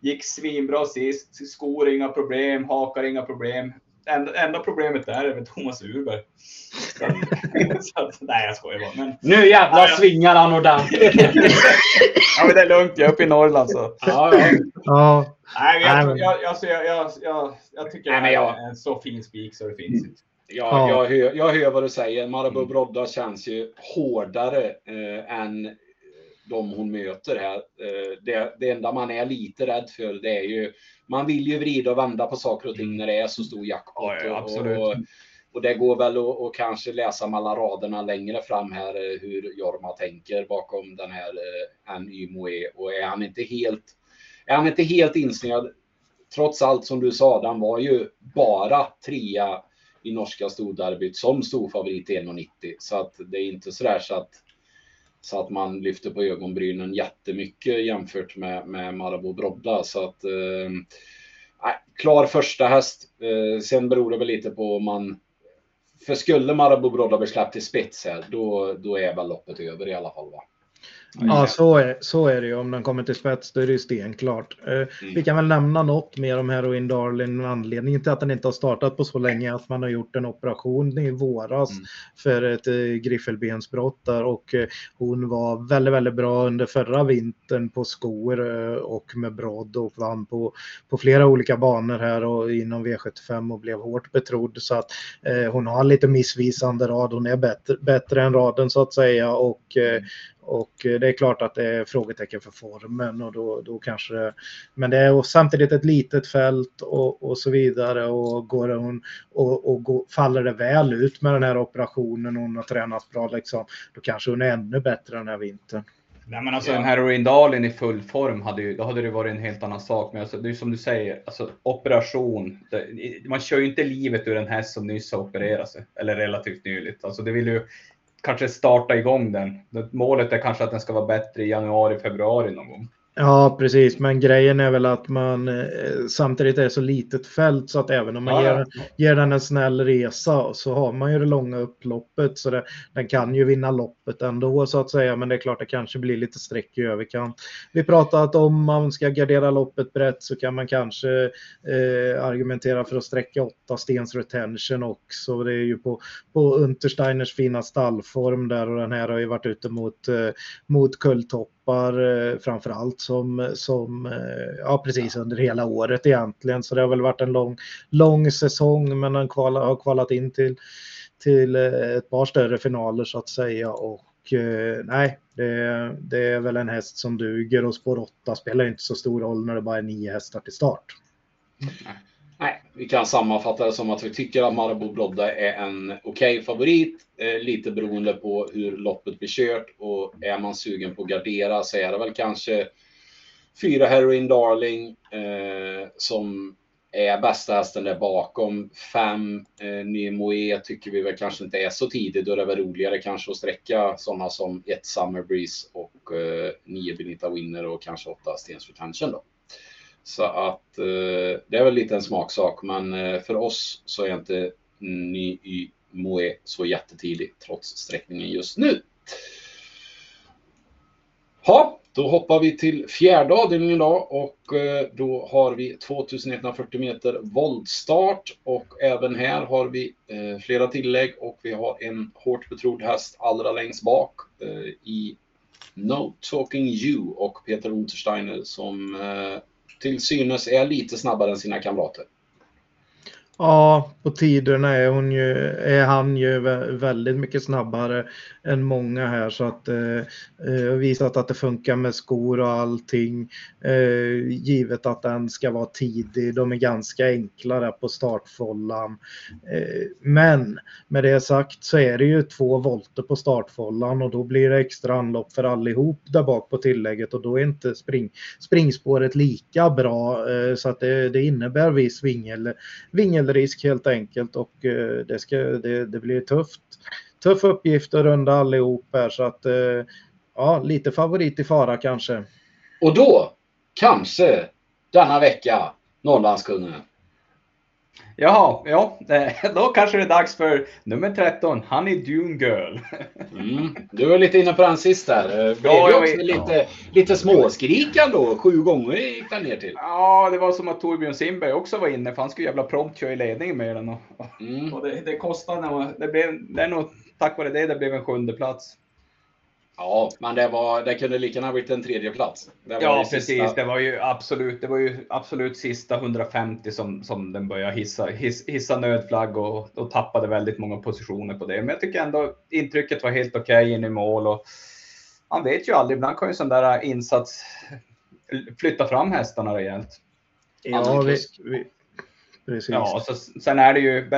Gick svinbra sist, skor inga problem, hakar inga problem. Enda, enda problemet där är med Thomas Urberg. Så, så, nej, jag skojar bara. Men, nu jävlar nej, jag... svingar han ordentligt. Ja, men det är lugnt, jag är uppe i Norrland så. Ja, ja. ja. Nej, jag, jag, alltså, jag, jag, jag, jag tycker nej, men jag... att det är en så fin spik så det finns inte. Ja, jag, hör, jag hör vad du säger. Marabou Brodda känns ju hårdare eh, än de hon möter här. Eh, det, det enda man är lite rädd för, det är ju, man vill ju vrida och vända på saker och ting när det är så stor jackpot. Ja, absolut. Och, och det går väl att och kanske läsa mellan raderna längre fram här hur Jorma tänker bakom den här eh, N Y M O E. Och är han inte helt, är han inte helt insnöad, trots allt som du sa, den var ju bara trea i norska storderbyt som storfavorit i en komma nittio. Så att det är inte sådär så att, så att man lyfter på ögonbrynen jättemycket jämfört med, med Marabou Brodda. Så att, eh, klar första häst. Eh, sen beror det väl lite på om man... För skulle Marabou Brodda bli släppt till spets här, då, då är väl loppet över i alla fall, va? Ja, så är, så är det ju. Om den kommer till spets, då är det ju stenklart. Eh, mm. Vi kan väl nämna något mer om Heroin Darling. Anledningen till att den inte har startat på så länge att man har gjort en operation i våras mm. för ett eh, griffelbensbrott där. Och eh, hon var väldigt, väldigt bra under förra vintern på skor eh, och med brodd och vann på, på flera olika banor här och inom V sjuttiofem och blev hårt betrodd. Så att eh, hon har lite missvisande rad. Hon är bättre, bättre än raden så att säga och... Eh, Och det är klart att det är frågetecken för formen och då, då kanske, men det är och samtidigt ett litet fält och, och så vidare och, går hon, och, och går, faller det väl ut med den här operationen och hon har tränat bra liksom, då kanske hon är ännu bättre den här vintern. Nej men alltså ja. En Heroin Darling i full form hade ju, då hade det varit en helt annan sak. Men alltså, det är som du säger, alltså operation, det, man kör ju inte livet ur en häst som nyss har opererat sig, eller relativt nyligt, alltså det vill ju kanske starta igång den. Målet är kanske att den ska vara bättre i januari, februari någon gång. Ja, precis. Men grejen är väl att man eh, samtidigt är så litet fält så att även om man ja, ger, ja. ger den en snäll resa så har man ju det långa upploppet så det, den kan ju vinna loppet ändå så att säga. Men det är klart det kanske blir lite streck i överkant. Vi pratar att om man ska gardera loppet brett så kan man kanske eh, argumentera för att sträcka åtta stens retention också. Det är ju på, på Untersteiners fina stallform där och den här har ju varit ute mot, eh, mot kulltopp. Framförallt som, som ja, precis under hela året egentligen. Så det har väl varit en lång, lång säsong men han kvala, har kvalat in till, till ett par större finaler så att säga. Och nej, det, det är väl en häst som duger och spår åtta spelar inte så stor roll när det bara är nio hästar till start. Nej. Nej, vi kan sammanfatta det som att vi tycker att Marabou Brodda är en okej favorit. Eh, lite beroende på hur loppet blir kört. Och är man sugen på att gardera så är det väl kanske fyra Heroin Darling eh, som är bästa hästen där bakom. Fem eh, Nemoe tycker vi väl kanske inte är så tidigt. Då är det väl roligare kanske att sträcka sådana som ett Summer Breeze och eh, nio Benita Winner och kanske åtta Stens Retention då. Så att eh, det är väl lite en smaksak. Men eh, för oss så är inte ny i Moe så jättetidig trots sträckningen just nu. Ja, då hoppar vi till fjärde avdelningen idag. Och eh, då har vi tvåtusen etthundrafyrtio meter voltstart. Och även här har vi eh, flera tillägg. Och vi har en hårt betrodd häst allra längst bak eh, i No Talking You. Och Peter Untersteiner som... Eh, till synes är lite snabbare än sina kamrater. Ja, på tiderna är, hon ju, är han ju väldigt mycket snabbare än många här. Så att eh, visat att det funkar med skor och allting. Eh, givet att den ska vara tidig. De är ganska enkla där på startfållan. Eh, men med det sagt så är det ju två volter på startfållan. Och då blir det extra anlopp för allihop där bak på tillägget. Och då är inte spring, springspåret lika bra. Eh, så att det, det innebär viss vingel, vingel risk helt enkelt och det, ska, det, det blir tufft tuff uppgift att runda allihop här så att ja, lite favorit i fara kanske. Och då kanske denna vecka Norrlandskunden. Jaha, ja, då kanske det är dags för nummer tretton, Honey Dune Girl. Mm, du var lite inne på den sist där. Ja, jag vet, lite, ja. lite småskrikan då, sju gånger gick den ner till. Ja, det var som att Torbjörn Simberg också var inne, för han skulle jävla prompt köra i ledningen med den. Och, mm. och det, det kostade, och det, blev, det är nog tack vare det, det blev en sjunde plats. Ja, men det, var, det kunde lika gärna blivit en tredje plats. Det var ja, precis. Sista... Det var ju absolut, det var ju absolut sista hundrafemtio som, som den började hissa, his, hissa nödflagg och, och tappade väldigt många positioner på det. Men jag tycker ändå intrycket var helt okej okay in i mål. Och man vet ju aldrig, ibland kan ju sån där insats flytta fram hästarna rejält. Ja, vi, vi, precis. Ja, så, sen är det ju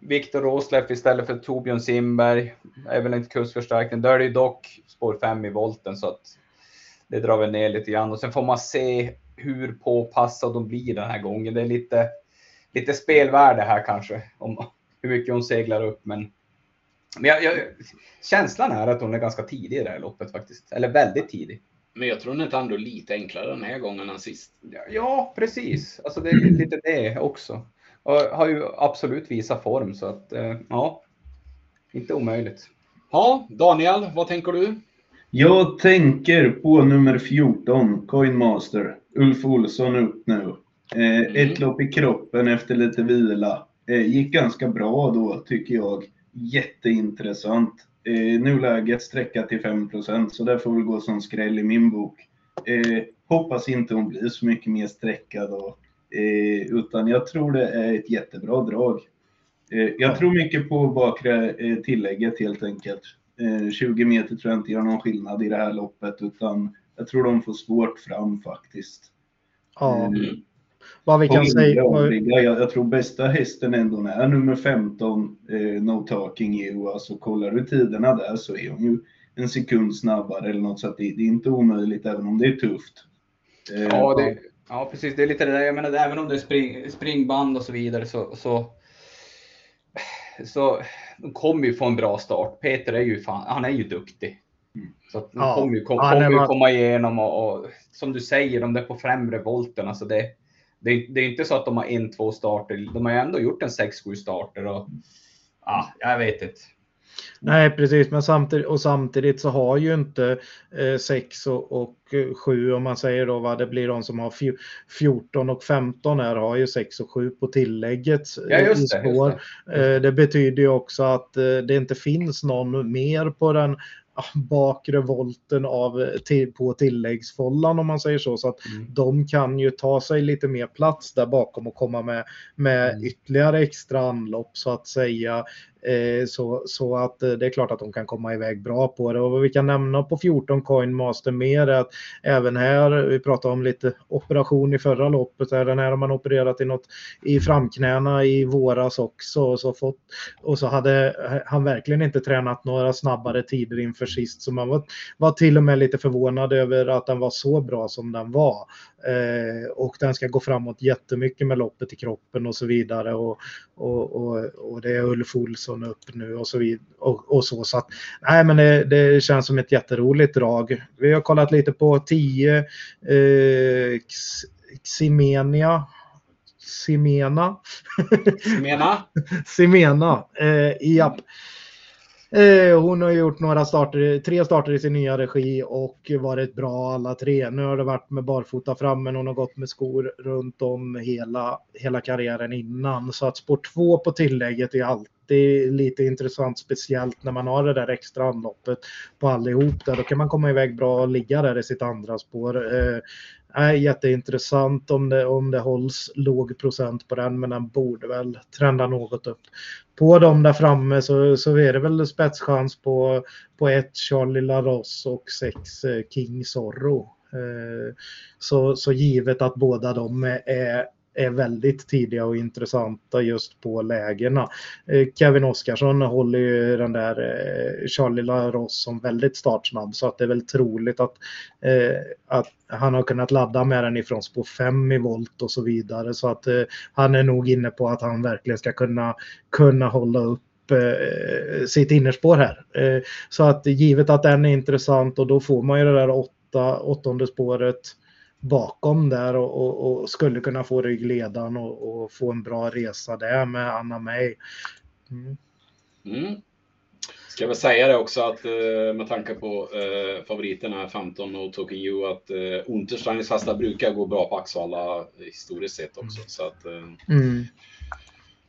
Viktor Råsleff istället för Torbjörn Simberg. Är väl inte kursförstärkning. Där är det ju dock spår fem i volten så att det drar väl ner lite grann. Och sen får man se hur påpassad de blir den här gången. Det är lite, lite spelvärde här kanske. Om hur mycket hon seglar upp. Men, men jag, jag, känslan är att hon är ganska tidig i det här loppet faktiskt. Eller väldigt tidig. Men jag tror inte ändå lite enklare den här gången än sist. Ja, precis. Alltså det är lite det också. Och har ju absolut visat form så att ja, inte omöjligt. Ja, Daniel, vad tänker du? Jag tänker på nummer fjorton, Coinmaster. Ulf Olsson upp nu. Eh, mm. Ett lopp i kroppen efter lite vila. Eh, gick ganska bra då, tycker jag. Jätteintressant. Eh, nuläget sträcka till fem procent, så där får vi gå som skräll i min bok. Eh, hoppas inte hon blir så mycket mer sträckad då. Eh, utan jag tror det är ett jättebra drag. Eh, jag tror mycket på bakre eh, tillägget helt enkelt. Eh, tjugo meter tror jag inte gör någon skillnad i det här loppet, utan jag tror de får svårt fram faktiskt. Ja. Eh, vad vi kan säga. Jag, jag tror bästa hästen ändå är nummer femton, eh, No Talking You. Alltså kollar du tiderna där så är hon ju en sekund snabbare eller något, så att det, det är inte omöjligt även om det är tufft. Eh, ja, det, ja, precis. Det är lite det där. Jag menar, även om det är spring, springband och så vidare så... så... Så de kommer ju få en bra start. Peter är ju fan, han är ju duktig. Mm. Så de ja. kommer ju, kom, ja, kommer ju var... komma igenom och, och som du säger, de där på främre volten. Alltså det, det, det är inte så att de har en, två starter. De har ju ändå gjort en sex sju starter. Och, ja, jag vet inte. Nej, precis. Men samtidigt, och samtidigt så har ju inte sex eh, och, och sju, om man säger då vad det blir, de som har fjorton och femton här har ju sex och sju på tillägget. Ja, just det, just det. Eh, det betyder ju också att eh, det inte finns någon mer på den bakre volten av till, på tilläggsfållan, om man säger så, så att mm. de kan ju ta sig lite mer plats där bakom och komma med, med mm. ytterligare extra anlopp så att säga, eh, så, så att eh, det är klart att de kan komma iväg bra på det. Och vad vi kan nämna på fjorton Coinmaster mer är att även här, vi pratade om lite operation i förra loppet, här, den här har man opererat i något i framknäna i våras också och så, fått, och så hade han verkligen inte tränat några snabbare tider inför sist, så man var, var till och med lite förvånad över att den var så bra som den var, eh, och den ska gå framåt jättemycket med loppet i kroppen och så vidare, och, och, och, och det är Ulf Olsson upp nu och så vidare och, och så, så att, nej men det, det känns som ett jätteroligt drag. Vi har kollat lite på tio eh, Ximenia Ximena Ximena Ximena eh, i app. Hon har gjort några starter, tre starter i sin nya regi och varit bra alla tre. Nu har det varit med barfota fram, men hon har gått med skor runt om hela, hela karriären innan. Så att spår två på tillägget är alltid lite intressant, speciellt när man har det där extra anloppet på allihop där. Då kan man komma iväg bra och ligga där i sitt andra spår. Är jätteintressant om det, om det hålls låg procent på den, men den borde väl trenda något upp. På dem där framme så, så är det väl spetschans på, på ett Charlie Larosse och sex eh, King Zorro. Eh, så, så givet att båda de är, är väldigt tidiga och intressanta just på lägena. Eh, Kevin Oskarsson håller ju den där eh, Charlie Larosse som väldigt startsnabb, så att det är väl troligt att, eh, att han har kunnat ladda med den ifrån spår fem i volt och så vidare, så att eh, han är nog inne på att han verkligen ska kunna, kunna hålla upp eh, sitt innerspår här. Eh, så att givet att den är intressant, och då får man ju det där åtta, åttonde spåret bakom där och, och, och skulle kunna få ryggledan och, och få en bra resa där med Anna May. Mm. Mm. Ska jag säga det också att med tanke på eh, favoriterna femton och Token You, att eh, Untersteins hästar brukar gå bra på Axevalla historiskt sett också. Mm. Så att, eh, mm.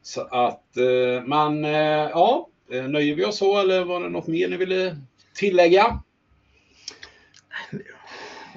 så att eh, man, eh, ja, nöjer vi oss så, eller var det något mer ni ville tillägga?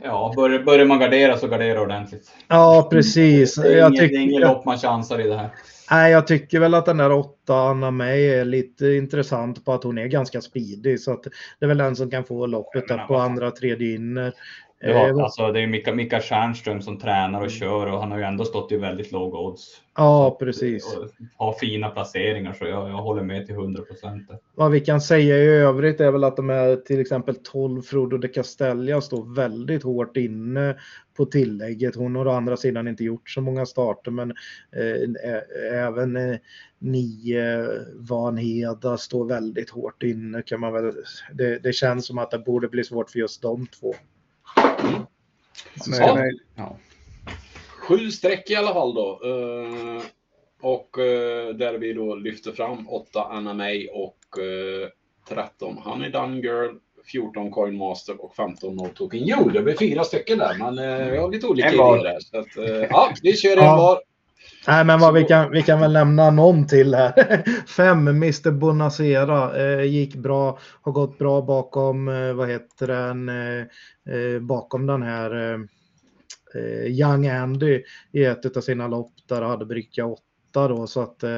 Ja, börjar, börjar man gardera så garderar ordentligt. Ja, precis. Det är inget, ingen lopp man chansar i det här. Nej, jag tycker väl att den där åtta Anna May är lite intressant på att hon är ganska speedig, så att det är väl den som kan få loppet där på andra tredje inner. Det, var, alltså, det är Mika, Mika Stjernström som tränar och kör, och han har ju ändå stått i väldigt låg odds. Ja, precis. Och har fina placeringar, så jag, jag håller med till hundra procent. Vad vi kan säga i övrigt är väl att de är till exempel tolv Frodo de Castella står väldigt hårt inne på tillägget. Hon har å andra sidan inte gjort så många starter, men eh, ä, även eh, nio Vanheda står väldigt hårt inne, kan man väl, det, det känns som att det borde bli svårt för just de två. Nej, nej. Ja. Sju streck i alla fall då, uh, och uh, där vi då lyfter fram åtta Anna May och uh, tretton Honey Dun Girl, fjorton Coinmaster och femton Norrlandstoken. Jo, det blir fyra stycken där, men eh, jag har lite olika idéer där. Så att, eh, ja, vi kör en var. Nej, men vad vi kan, vi kan väl lämna någon till här. Fem, mister Bonacera, eh, gick bra, har gått bra bakom, eh, vad heter den, eh, bakom den här eh, Young Andy i ett av sina lopp där hade Bricka åtta då, så att eh,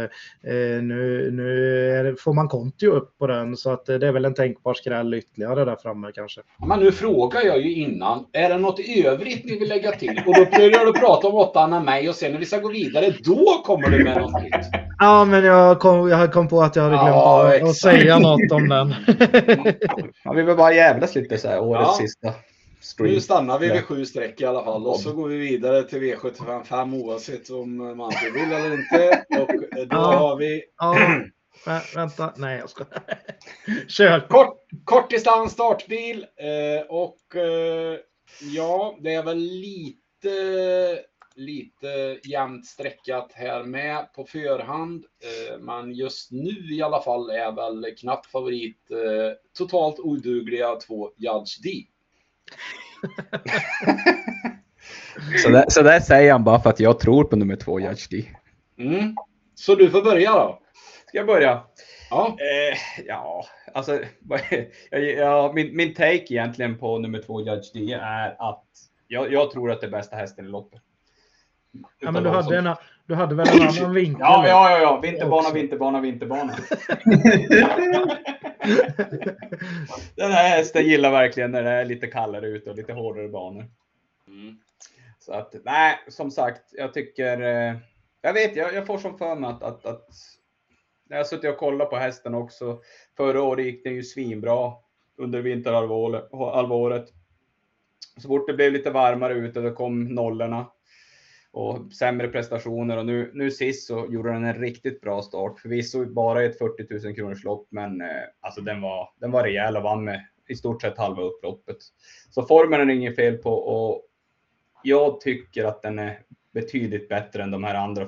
nu, nu är det, får man Kontio upp på den, så att eh, det är väl en tänkbar skräll ytterligare där framme kanske. Men nu frågar jag ju innan, är det något övrigt ni vill lägga till? Och då börjar du prata om åttan med mig och sen när vi ska gå vidare, då kommer du med något nytt. Ja, men jag kom, jag kom på att jag hade glömt ja, att, att säga något om den. Ja, vi vill bara jävlas lite så här, årets ja. sista. Street. Nu stannar vi vid sju streck i alla fall och så går vi vidare till V sjuttiofem oavsett om man vill eller inte. Och då har vi... Ja, vä- vänta, nej jag ska... Kör! Kort, kort distans startbil eh, och eh, ja, det är väl lite, lite jämnt sträckat här med på förhand. Eh, men just nu i alla fall är väl knapp favorit eh, totalt odugliga två Judge D. så, där, så där säger han bara för att jag tror på nummer två Judge D. Mm. Så du får börja då. Ska jag börja? Ja, eh, ja alltså ja, min, min take egentligen på nummer två Judge D är att jag, jag tror att det bästa hästen i loppet. Ja, men du hade, som... en, du hade väl en annan vinkel? Ja, ja, ja, ja. Vinterbana, vinterbana, vinterbana. Den här hästen gillar verkligen när det är lite kallare ut och lite hårdare banor. Mm. Så att, nej, som sagt, jag tycker... Jag vet, jag, jag får som för mig att, att, att... När jag suttit och kollat på hästen också. Förra året gick den ju svinbra under vinterhalvåret. Så fort det blev lite varmare ute, då kom nollorna. Och sämre prestationer, och nu, nu sist så gjorde den en riktigt bra start. Förvisso bara ett fyrtio tusen kronors lopp, men eh, alltså den var, den var rejäl och vann med i stort sett halva upploppet. Så formen är ingen fel på, och jag tycker att den är betydligt bättre än de här andra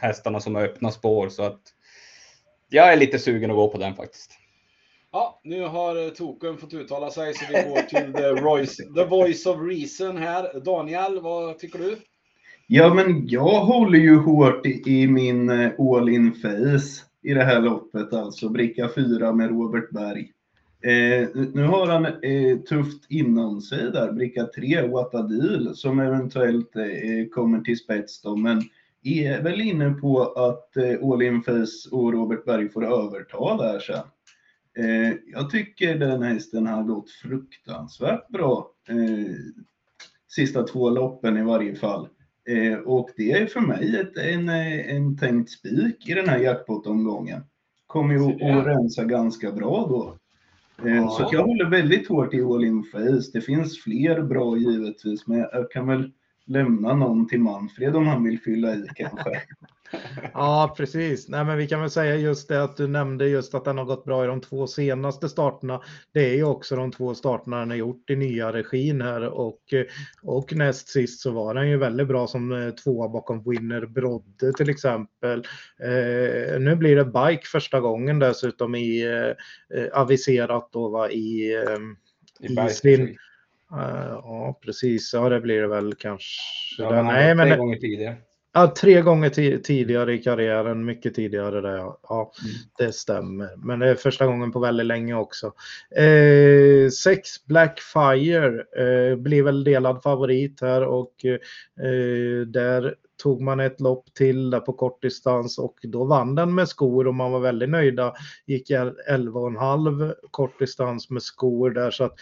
hästarna som har öppna spår. Så att jag är lite sugen att gå på den faktiskt. Ja, nu har Token fått uttala sig, så vi går till the voice, the voice of reason här. Daniel, vad tycker du? Ja, men jag håller ju hårt i, i min all-in-face i det här loppet. Alltså Bricka fyra med Robert Berg. Eh, nu har han eh, tufft innan sig där. Bricka tre och Ateaser som eventuellt eh, kommer till spets då. Men är väl inne på att eh, all-in-face och Robert Berg får överta där sen. Eh, jag tycker den hästen har gått fruktansvärt bra. Eh, sista två loppen i varje fall. Eh, och det är för mig ett, en, en tänkt spik i den här jackpot-omgången. Kommer ju att rensa ganska bra då. Eh, ja. Så jag håller väldigt hårt i all-in-face. Det finns fler bra givetvis, men jag kan väl lämna någon till Manfred om han vill fylla i kanske. Ja, precis. Nej, men vi kan väl säga just det att du nämnde just att den har gått bra i de två senaste starterna. Det är ju också de två starterna den har gjort i nya regin här, och, och näst sist så var den ju väldigt bra som tvåa bakom Winner Brodde till exempel. Eh, nu blir det bike första gången dessutom i eh, aviserat då va, i, eh, i, i sin... Uh, ja, precis. Ja, det blir det väl kanske. Ja, nej, men tre gånger tidigare. Ja, tre gånger t- tidigare i karriären. Mycket tidigare där, ja. Ja, mm. Det stämmer. Men det är första gången på väldigt länge också. Eh, sex Blackfire eh, blir väl delad favorit här, och eh, där tog man ett lopp till där på kort distans och då vann den med skor och man var väldigt nöjda. Gick elva och en halv kort distans med skor där, så att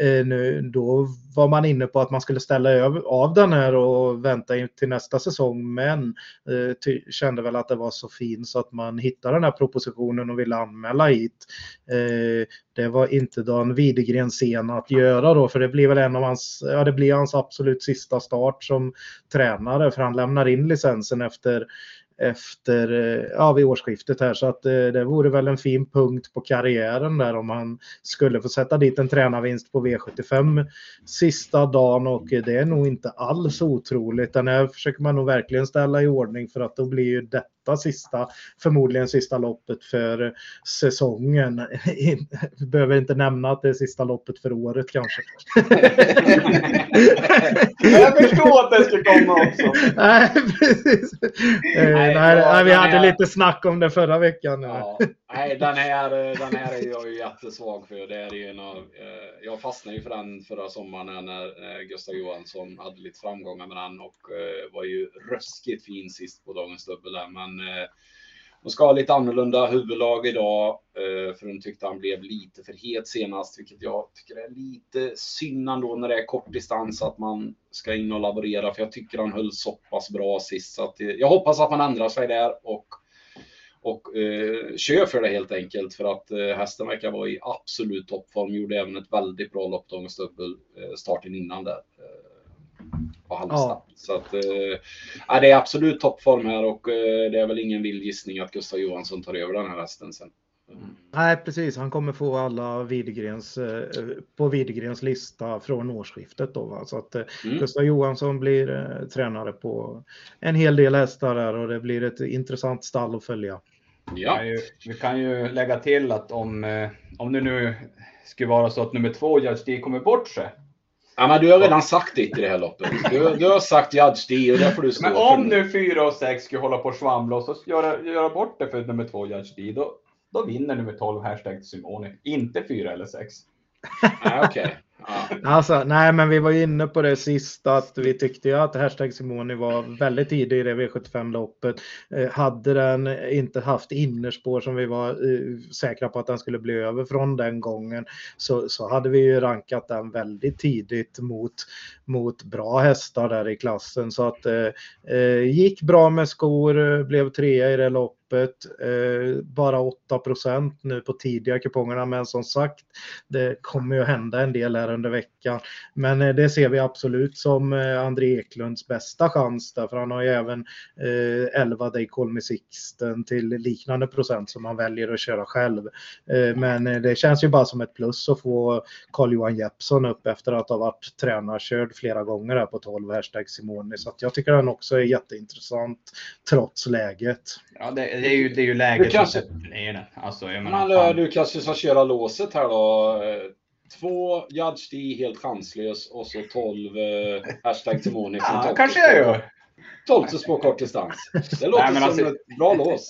eh, nu, då var man inne på att man skulle ställa över, av den här och vänta in till nästa säsong, men eh, ty, kände väl att det var så fint så att man hittade den här propositionen och ville anmäla hit. Eh, det var inte Dan Widegren sen att göra då, för det blir väl en av hans, ja, det blir hans absolut sista start som tränare, för han lämnar in licensen efter efter ja, vid årsskiftet här, så att det vore väl en fin punkt på karriären där om han skulle få sätta dit en tränarvinst på V sjuttiofem sista dagen, och det är nog inte alls otroligt. Den här försöker man nog verkligen ställa i ordning, för att då blir ju detta åtta sista, förmodligen sista loppet för säsongen. Vi behöver inte nämna att det är sista loppet för året kanske. Jag förstår att det skulle komma också. Nej, precis. Nej, nej, nej, vi hade här... lite snack om det förra veckan. Ja. Nej, den här, den här är jag ju jättesvag för. Det är ju en av, eh, jag fastnade ju för den förra sommaren när eh, Gustav Johansson hade lite framgångar med den och eh, var ju röskigt fin sist på dagens dubbel där. Men eh, hon ska ha lite annorlunda huvudlag idag eh, för hon tyckte han blev lite för het senast, vilket jag tycker är lite synd ändå när det är kort distans att man ska in och laborera, för jag tycker han höll så pass bra sist. Så att, eh, jag hoppas att man ändrar sig där och Och eh, kör för det helt enkelt, för att eh, hästen verkar vara i absolut toppform. Gjorde även ett väldigt bra lopp då med stöppel, eh, starten innan där eh, på Halmstad. Ja. Så att eh, det är absolut toppform här och eh, det är väl ingen vild gissning att Gustav Johansson tar över den här hästen sen. Mm. Nej, precis. Han kommer få alla Widergrens, på Widergrens lista från årsskiftet då, va? Så att mm. Gustav Johansson blir eh, tränare på en hel del hästar där och det blir ett intressant stall att följa. Ja. Vi, kan ju, vi kan ju lägga till att om, eh, om det nu skulle vara så att nummer två, Judge D, kommer bort sig. Ja, men du har redan sagt det i det här loppet. Du, du har sagt Judge D och därför du står. Men om nu fyra och sex skulle hålla på och svamla och så göra, göra bort det för nummer två, Judge D, då, då vinner nummer tolv, hashtag Simone. Inte fyra eller sex. Nej, okej. Okay. Alltså, nej, men vi var ju inne på det sist att vi tyckte ju att hashtag Simone var väldigt tidig i det V sjuttiofem-loppet. Eh, hade den inte haft innerspår som vi var eh, säkra på att den skulle bli över från den gången, så, så hade vi ju rankat den väldigt tidigt mot, mot bra hästar där i klassen. Så att eh, eh, gick bra med skor, blev trea i det loppet. Eh, bara åtta procent nu på tidiga kupongerna, men som sagt det kommer ju hända en del här under veckan, men eh, det ser vi absolut som eh, André Eklunds bästa chans där, för han har ju även eh, elva Day Call Me Sixten till liknande procent som han väljer att köra själv, eh, men eh, det känns ju bara som ett plus att få Carl-Johan Jeppsson upp efter att ha varit tränarkörd flera gånger här på tolv, hashtag Simone, så att jag tycker han också är jätteintressant trots läget. Ja, det Det är ju, det är ju läget. Du kanske, alltså, jag menar, alla, du kanske ska köra låset här då. Två Judge D helt chanslös och så tolv eh, hashtag Simone. Ja, kanske jag gör. tolv till spår kort distans. Det låter Nej, som alltså, ett bra lås.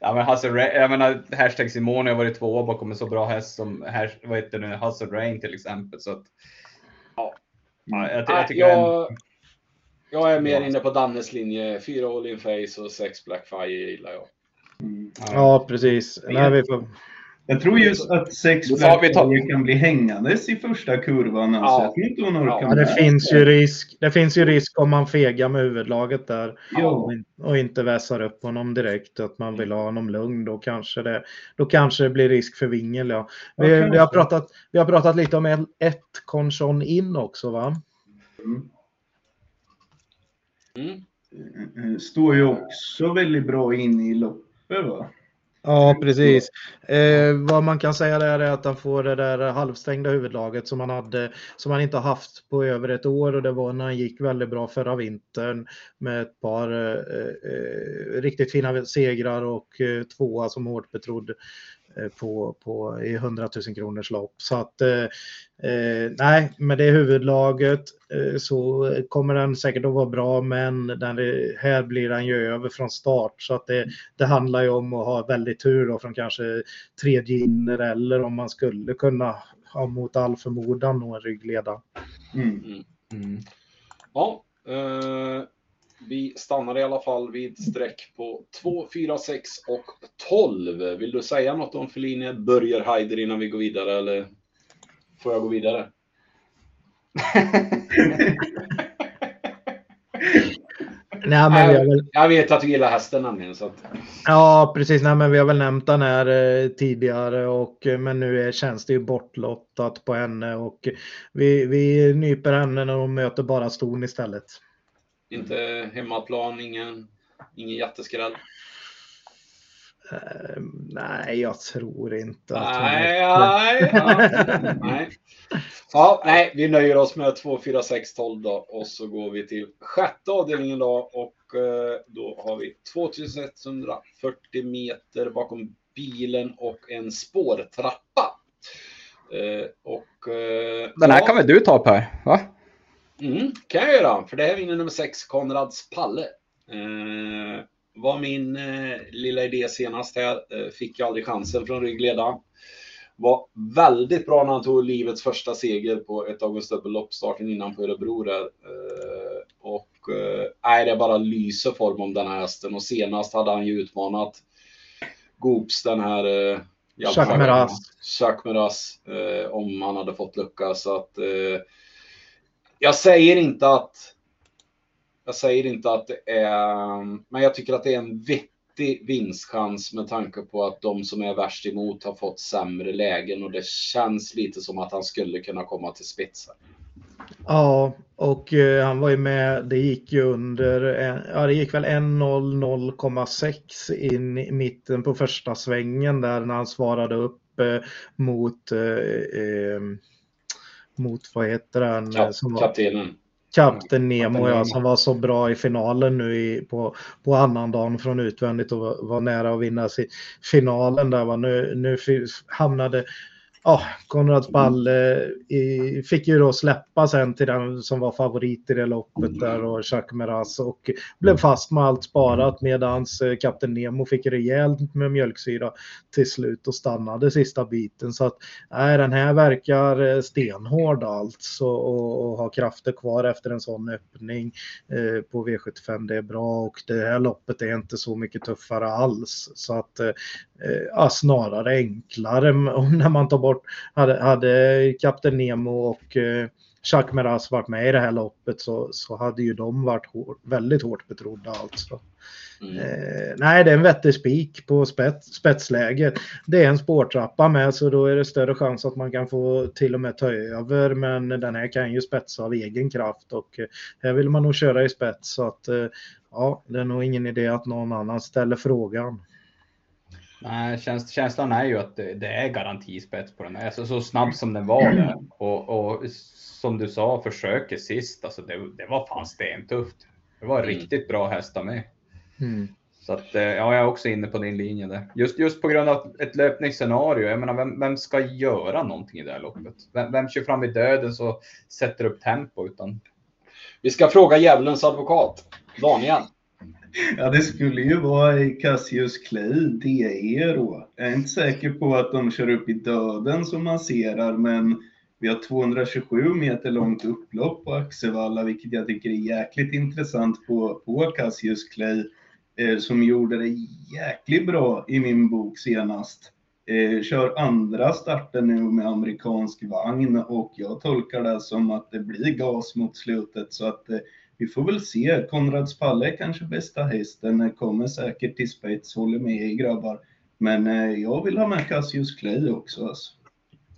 Ja, men Hassel, jag menar, hashtag Simone har varit tvåa bakom en så bra häst som vad heter det, Hassel Rain till exempel. Så att, ja. Ja, jag, jag tycker jag... En... Jag är mer inne på Dannes linje. Fyra All-In-Face och sex Blackfire gillar jag. Mm. Ja, precis. Nej, vi får... Jag tror just att sex Blackfire kan bli hängandes i första kurvan. Alltså. Ja. Jag tror inte hon orkar ja, det, finns ju risk. det finns ju risk om man fegar med huvudlaget där ja. och inte vässar upp honom direkt. Att man vill ha honom lugn. Då kanske det, då kanske det blir risk för vingel. Ja. Vi, ja, vi, har pratat, vi har pratat lite om ett Conchon in också, va? Mm. Mm. Står ju också väldigt bra in i loppet, va? Ja, precis. Eh, vad man kan säga där är att han får det där halvstängda huvudlaget som han hade, som han inte har haft på över ett år, och det var när han gick väldigt bra förra vintern med ett par eh, riktigt fina segrar och eh, tvåa som hårt betrodd På, på, i hundratusen kronors lopp. Så att eh, nej, med det huvudlaget eh, så kommer den säkert att vara bra, men den, här blir den ju över från start, så att det, det handlar ju om att ha väldigt tur då, från kanske tredje inner, eller om man skulle kunna ha mot all förmodan någon ryggleda. Mm. Mm. Mm. Ja, eh, vi stannar i alla fall vid streck på två, fyra, sex och tolv. Vill du säga något om Feline Börjer Heider innan vi går vidare, eller får jag gå vidare? Nej, men jag, väl... jag vet att vi gillar hästen nämligen, så att... Ja, precis. Nej, men vi har väl nämnt den här eh, tidigare och, men nu är, känns det ju bortlottat på henne och vi, vi nyper henne när de möter bara Ston istället. Inte hemmaplan, ingen, ingen jätteskräll. Uh, nej, jag tror inte att nej, nej, ja, nej. Ja, nej, vi nöjer oss med två, fyra, sex, tolv då. Och så går vi till sjätte avdelningen då. Och uh, då har vi tvåtusen etthundrafyrtio meter bakom bilen och en spårtrappa. Uh, och, uh, Den här ja. kan väl du ta, Per? Va? Mm, kan jag göra. För det här vinner nummer sex, Konrads Palle. Uh, var min eh, lilla idé senast här. Eh, fick jag aldrig chansen från ryggleda. Var väldigt bra när han tog livets första seger på ett augustöppellopp starten innan på Örebro där. Eh, och eh, nej, det är bara lyser form om den här hästen. Och senast hade han ju utmanat Goops, den här eh, Chuck Meraz. Chuck Meraz, eh, om han hade fått lucka. Så att eh, jag säger inte att Jag säger inte att det är, men jag tycker att det är en vettig vinstchans med tanke på att de som är värst emot har fått sämre lägen och det känns lite som att han skulle kunna komma till spetsen. Ja, och eh, han var ju med, det gick ju under, en, ja det gick väl ett noll noll komma sex in i mitten på första svängen där när han svarade upp eh, mot, eh, eh, mot vad heter han? Ja, som kaptenen. Var... Kapten Nemo, ja, som var så bra i finalen nu i, på, på annan dagen från utvändigt och var, var nära att vinna sin, finalen där. Va? Nu, nu hamnade oh, Konrads Palle i, fick ju då släppa sen till den som var favorit i det loppet där och Chuck Meraz och blev fast med allt sparat medans kapten Nemo fick rejält med mjölksyra till slut och stannade sista biten. Så att nej, den här verkar stenhård alltså och, och ha krafter kvar efter en sån öppning eh, på V sjuttiofem. Det är bra och det här loppet är inte så mycket tuffare alls. Så att eh, ja, snarare enklare när man tar bort Hade, hade kapten Nemo och eh, Chuck Meraz varit med i det här loppet så, så hade ju de varit hår, väldigt hårt betrodda alltså. Mm. Eh, nej, det är en vettig spik på spets, spetsläget. Det är en spårtrappa med så då är det större chans att man kan få till och med ta över, men den här kan ju spetsa av egen kraft och eh, här vill man nog köra i spets så att eh, ja, det är nog ingen idé att någon annan ställer frågan. Nej, käns- känslan är ju att det, det är garantispets på den här. Alltså, så snabb som den var där. Och, och som du sa, försöker sist. Alltså, det, det var fan stentufft. Det var mm. riktigt bra hästar med. Mm. Så att, ja, jag är också inne på din linje där. Just, just på grund av ett löpningsscenario. Jag menar, vem, vem ska göra någonting i det här loppet? Vem, vem kör fram i döden så sätter upp tempo? Utan... Vi ska fråga djävulens advokat, Daniel. Ja, det skulle ju vara Cassius Clay, D E då. Jag är inte säker på att de kör upp i döden som man ser, men vi har tvåhundratjugosju meter långt upplopp på Axevalla, vilket jag tycker är jäkligt intressant på, på Cassius Clay, eh, som gjorde det jäkligt bra i min bok senast. Eh, kör andra starten nu med amerikansk vagn och jag tolkar det som att det blir gas mot slutet så att... Eh, Vi får väl se. Konrads Palle är kanske bästa hästen. Kommer säkert till spets. Håller med i grabbar. Men jag vill ha med Cassius Clay också. Alltså.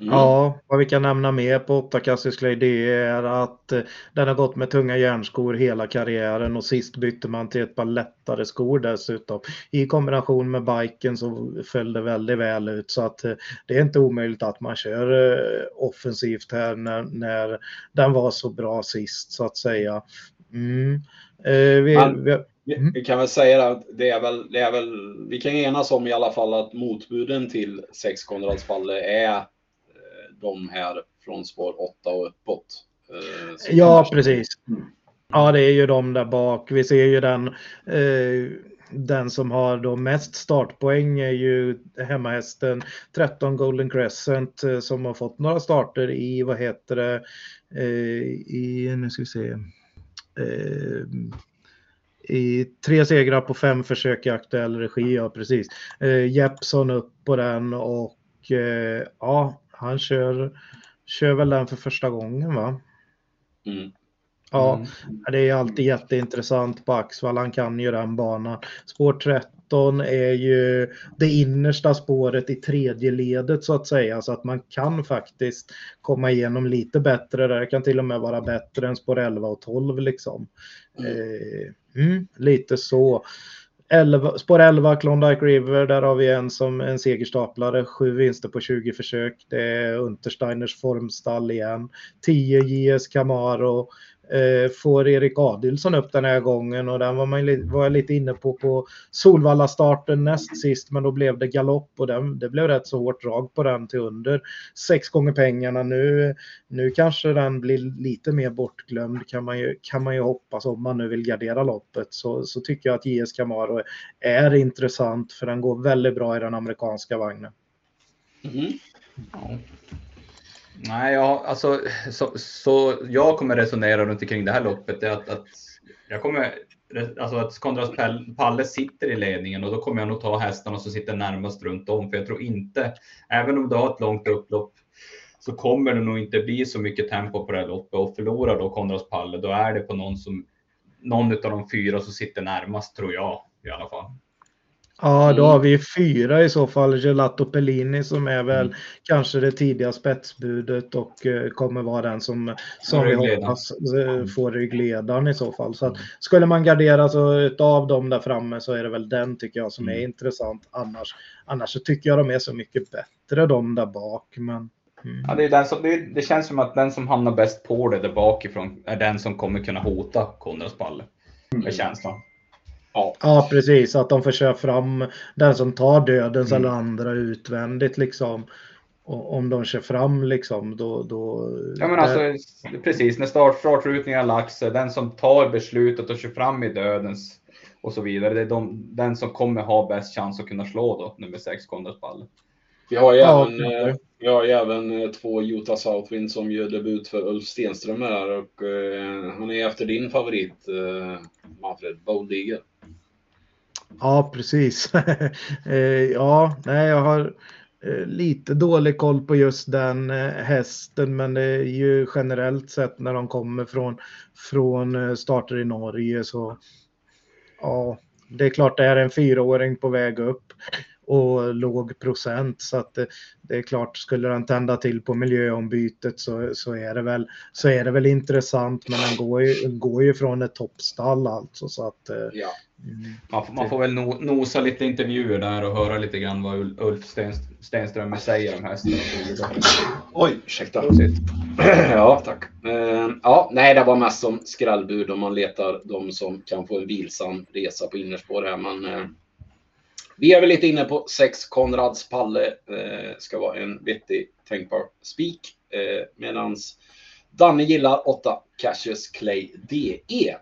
Mm. Ja, vad vi kan nämna med på åtta Cassius Clay det är att den har gått med tunga järnskor hela karriären och sist bytte man till ett par lättare skor dessutom. I kombination med biken så föll det väldigt väl ut så att det är inte omöjligt att man kör offensivt här när, när den var så bra sist så att säga. Mm. Eh, vi, Man, vi, mm. vi kan väl säga att det är väl, det är väl vi kan enas om i alla fall att motbuden till sex Konrads Palle är de här från spår åtta och uppåt. Eh, ja, precis. Ja, det är ju de där bak. Vi ser ju den eh, den som har då mest startpoäng är ju hemmahästen tretton Golden Crescent eh, som har fått några starter i vad heter det eh, i nu ska vi se i tre segrar på fem försök i aktuell regi, ja precis. Jeppsson upp på den och ja, han kör, kör väl den för första gången va? Mm. Ja, det är alltid jätteintressant på Axevalla, han kan ju den banan. Spår tretton är ju det innersta spåret i tredje ledet så att säga, så att man kan faktiskt komma igenom lite bättre där, det kan till och med vara bättre än spår elva och tolv liksom. Mm. Eh, mm, lite så. elva, spår elva, Klondike River, där har vi en som en segerstaplare, sju vinster på tjugo försök, det är Untersteiners formstall igen, tio G S Camaro, eh, får Erik Adielsson upp den här gången, och den var, man, var jag lite inne på på Solvalla starten näst sist, men då blev det galopp och den, det blev rätt så hårt drag på den till under sex gånger pengarna, nu, nu kanske den blir lite mer bortglömd, kan man ju, kan man ju hoppas, om man nu vill gardera loppet, så, så tycker jag att G S Camaro är intressant, för den går väldigt bra i den amerikanska vagnen. Mm. Ja. Nej, jag, alltså, så, så jag kommer resonera runt omkring det här loppet är att, att jag kommer, alltså att Konrads Palle sitter i ledningen, och då kommer jag nog ta hästarna som sitter närmast runt om, för jag tror inte, även om du har ett långt upplopp, så kommer det nog inte bli så mycket tempo på det här loppet, och förlorar då Konrads Palle, då är det på någon som, någon av de fyra som sitter närmast, tror jag i alla fall. Ja, då har vi fyra i så fall, Gelato Pellini som är väl mm. kanske det tidiga spetsbudet och eh, kommer vara den som, som vi hoppas eh, får ryggledaren i så fall. Så att, skulle man gardera så av dem där framme, så är det väl den tycker jag som är mm. intressant. Annars, annars så tycker jag de är så mycket bättre de där bak. Men, mm. ja, det, är den som, det, det känns som att den som hamnar bäst på det där bakifrån är den som kommer kunna hota Konrads Palle. Mm. Det känns då. Ja. ja precis, att de försöker fram den som tar dödens mm. eller andra utvändigt liksom, och om de kör fram liksom då, då ja men alltså det... precis, när start, startrutningen har lagt sig, den som tar beslutet och kör fram i dödens och så vidare, det är de, den som kommer ha bäst chans att kunna slå då nummer sex Konrads Palle. Vi har ju ja, även, eh, vi har ju även två Jota Southwind som gör debut för Ulf Stenström här, och eh, han är efter din favorit eh, Manfred Boldiger. Ja, precis. ja, nej, jag har lite dålig koll på just den hästen, men det är ju generellt sett när de kommer från, från starter i Norge, så ja, det är klart det är en fyraåring på väg upp och låg procent, så att det, det är klart, skulle den tända till på miljöombytet så, så, är, det väl, så är det väl intressant, men den går ju, går ju från ett toppstall alltså, så att ja. Mm. Man, får, man får väl no, nosa lite intervjuer där och höra lite grann vad Ulf Stenst, Stenström säger om hästarna. Oj, ursäkta. Ja, tack. Uh, ja, nej, det var mest som skrallbud om man letar de som kan få en vilsam resa på innerspår här, men uh, vi är väl lite inne på sex Konrads Palle, uh, ska vara en vettig tänkbar spik, uh, medans Danne gillar åtta Cassius Clay D E.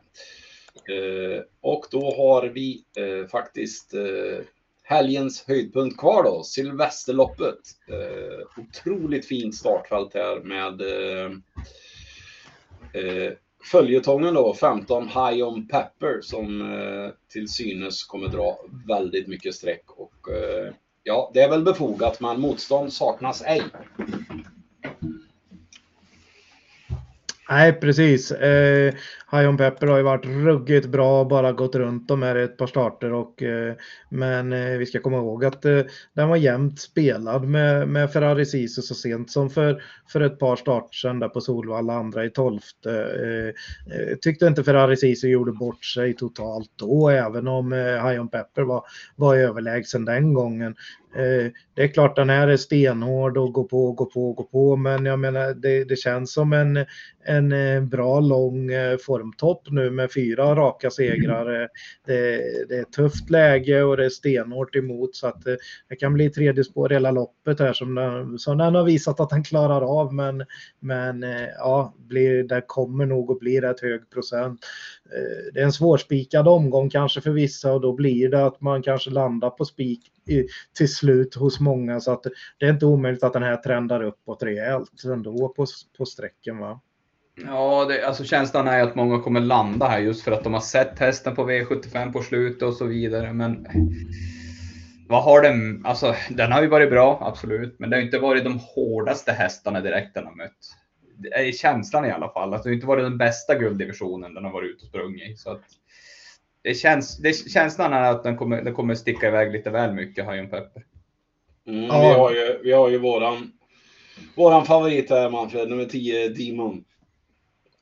Eh, och då har vi eh, faktiskt eh, helgens höjdpunkt kvar då, Silvesterloppet. Eh, otroligt fint startfält här med eh, eh, följetongen då, femton High on Pepper som eh, till synes kommer dra väldigt mycket streck, och eh, ja, det är väl befogat, men motstånd saknas ej. Nej, precis. Eh, High on Pepper har ju varit ruggigt bra, bara gått runt dem här ett par starter. Och, eh, men eh, vi ska komma ihåg att eh, den var jämnt spelad med, med Ferrari Sisu så sent som för, för ett par starter sedan där på Solvalla, andra i tolfte. Eh, eh, tyckte inte Ferrari Sisu gjorde bort sig totalt då, även om eh, High on Pepper var, var överlägsen den gången. Det är klart den här är stenhård och går på, går på, går på, men jag menar det, det känns som en, en bra lång formtopp nu med fyra raka segrar. Mm. Det, det är tufft läge och det är stenhårt emot, så att det kan bli tredje spår hela loppet här som den, som den har visat att den klarar av, men, men ja, blir, där kommer nog att bli rätt hög procent. Det är en svårspikad omgång kanske för vissa, och då blir det att man kanske landar på spik i, till slut hos många, så att det är inte omöjligt att den här trendar uppåt rejält ändå på, på sträcken, va? Ja, det, alltså känslan är att många kommer landa här just för att de har sett hästen på V sjuttiofem på slutet och så vidare, men vad har den, alltså den har ju varit bra, absolut, men det har inte varit de hårdaste hästarna direkt den har mött. Det är känslan i alla fall, alltså det har inte varit den bästa gulddivisionen den har varit ute och sprung i, så att det känns, det, känslan är att den kommer, den kommer sticka iväg lite väl mycket High on Pepper. Mm, vi har ju, vi har ju våran, våran favorit här Manfred, nummer tio Demon.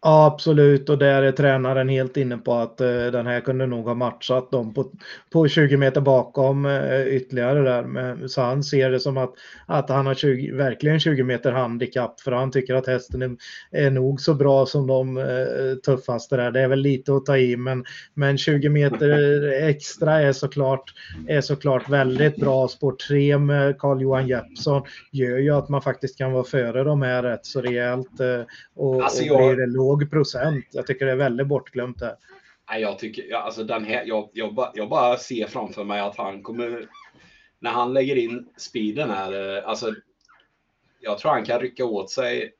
Ja, absolut, och där är tränaren helt inne på att eh, den här kunde nog ha matchat dem på, på tjugo meter bakom eh, ytterligare där. Men, så han ser det som att, att han har tjugo, verkligen tjugo meter handikapp, för han tycker att hästen är, är nog så bra som de eh, tuffaste där. Det är väl lite att ta i, men, men tjugo meter extra är såklart, är såklart väldigt bra. Spår tre med Carl-Johan Jeppsson gör ju att man faktiskt kan vara före de här rätt så rejält eh, och, alltså, jag... och blir det lågt procent. Jag tycker det är väldigt bortglömt där. Nej, jag tycker alltså den här jag jag bara, jag bara ser framför mig att han kommer, när han lägger in speeden här, alltså jag tror han kan rycka åt sig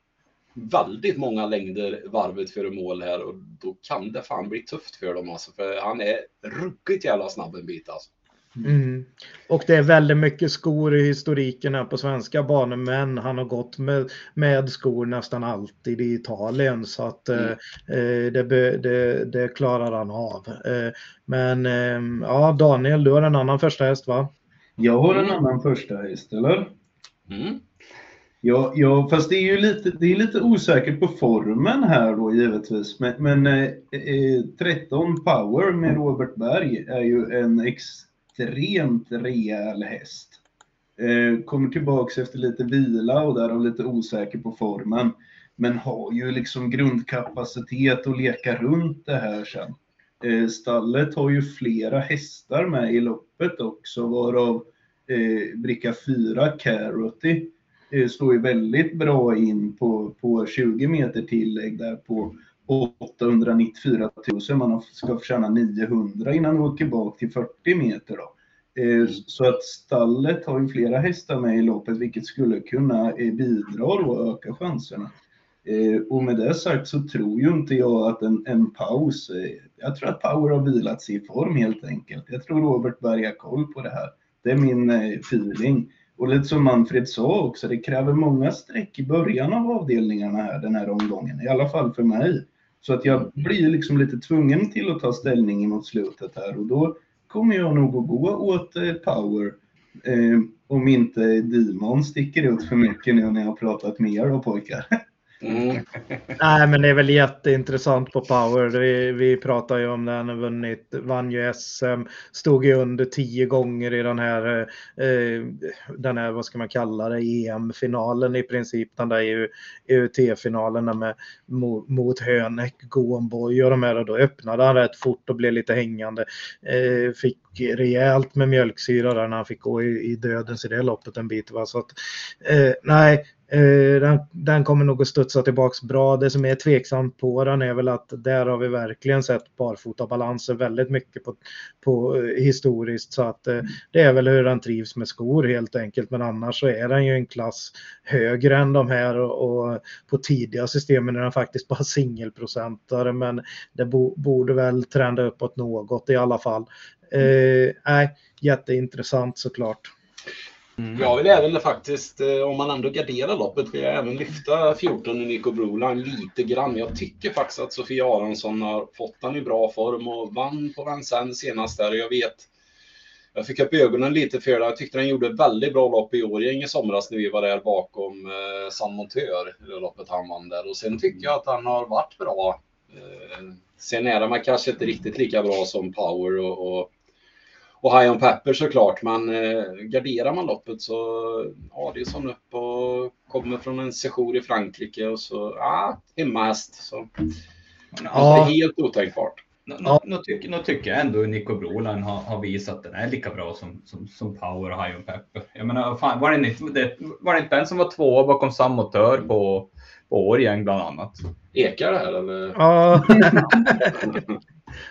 väldigt många längder varvet före mål här, och då kan det fan bli tufft för dem alltså, för han är ruggigt jävla snabb en bit alltså. Mm. Och det är väldigt mycket skor i historiken här på svenska banor, men han har gått med, med skor nästan alltid i Italien, så att mm. eh, det, be, det, det klarar han av. eh, men eh, ja, Daniel, du har en annan första häst, va? Jag har en annan första häst, eller? Mm. Ja, ja, fast det är ju lite, det är lite osäkert på formen här då givetvis, men, men eh, eh, tretton Power med Robert Berg är ju en ex extremt rejäl häst. Eh, kommer tillbaka efter lite vila och där är lite osäker på formen. Men har ju liksom grundkapacitet att leka runt det här sen. Eh, stallet har ju flera hästar med i loppet också, varav eh, Bricka fyra Carroty eh, står ju väldigt bra in på, på tjugo meter tillägg där på åttahundranittiofyra tusen. Man ska tjäna niohundra innan man åker bak till fyrtio meter då. Så att stallet har ju flera hästar med i loppet, vilket skulle kunna bidra och öka chanserna. Och med det sagt så tror ju inte jag att en, en paus, jag tror att Power har vilat sig i form helt enkelt. Jag tror Robert Berg har koll på det här. Det är min feeling. Och lite som Manfred sa också, det kräver många streck i början av avdelningarna här den här omgången, i alla fall för mig. Så att jag blir liksom lite tvungen till att ta ställning mot slutet här, och då kommer jag nog att gå åt Power eh, om inte Demon sticker ut för mycket nu när jag har pratat med er och pojkar. Mm. Nej, men det är väl jätteintressant på Power. Vi, vi pratar ju om den, har vunnit, vann ju S M, stod ju under tio gånger i den här, eh, den här, vad ska man kalla det, E M-finalen i princip, den där E U T-finalen med, mot, mot Hönek, Gåenborg och de här, och då öppnade han rätt fort och blev lite hängande. Eh, fick rejält med mjölksyra där när han fick gå i, i dödens i det loppet en bit, va? Så att, eh, nej, Den, den kommer nog att studsa tillbaks bra. Det som är tveksamt på den är väl att där har vi verkligen sett barfotabalanser väldigt mycket på, på historiskt, så att mm. det är väl hur den trivs med skor helt enkelt, men annars så är den ju en klass högre än de här, och, och på tidiga systemen är den faktiskt bara singelprocentare, men det bo, borde väl trenda uppåt något i alla fall. Mm. eh, jätteintressant såklart. Mm. Jag vill även faktiskt, om man ändå garderar loppet, vill jag även lyfta fjorton Nico Broline lite grann. Jag tycker faktiskt att Sofia Aronsson har fått den i bra form och vann på Vincennes senast där. Jag vet, jag fick upp ögonen lite för det. Jag tyckte den gjorde väldigt bra lopp i Årjäng i somras när vi var där bakom eh, San Montör, det loppet han vann där. Och sen tycker jag att han har varit bra. Eh, sen är man kanske inte riktigt lika bra som Power och... och Och High on Pepper såklart, men eh, garderar man loppet så Adielsson upp och kommer från en session i Frankrike och så, ja, ah, hemmahäst. Så ja. Det är helt otänkbart. Nu no, no, no, tycker, no, tycker jag ändå Nico Broline har, har visat att den är lika bra som, som, som Power och High on Pepper. Jag menar, fan, var, det inte, det, var det inte den som var tvåa bakom Sammotör på, på Årjäng bland annat? Ekar det här eller? Ja.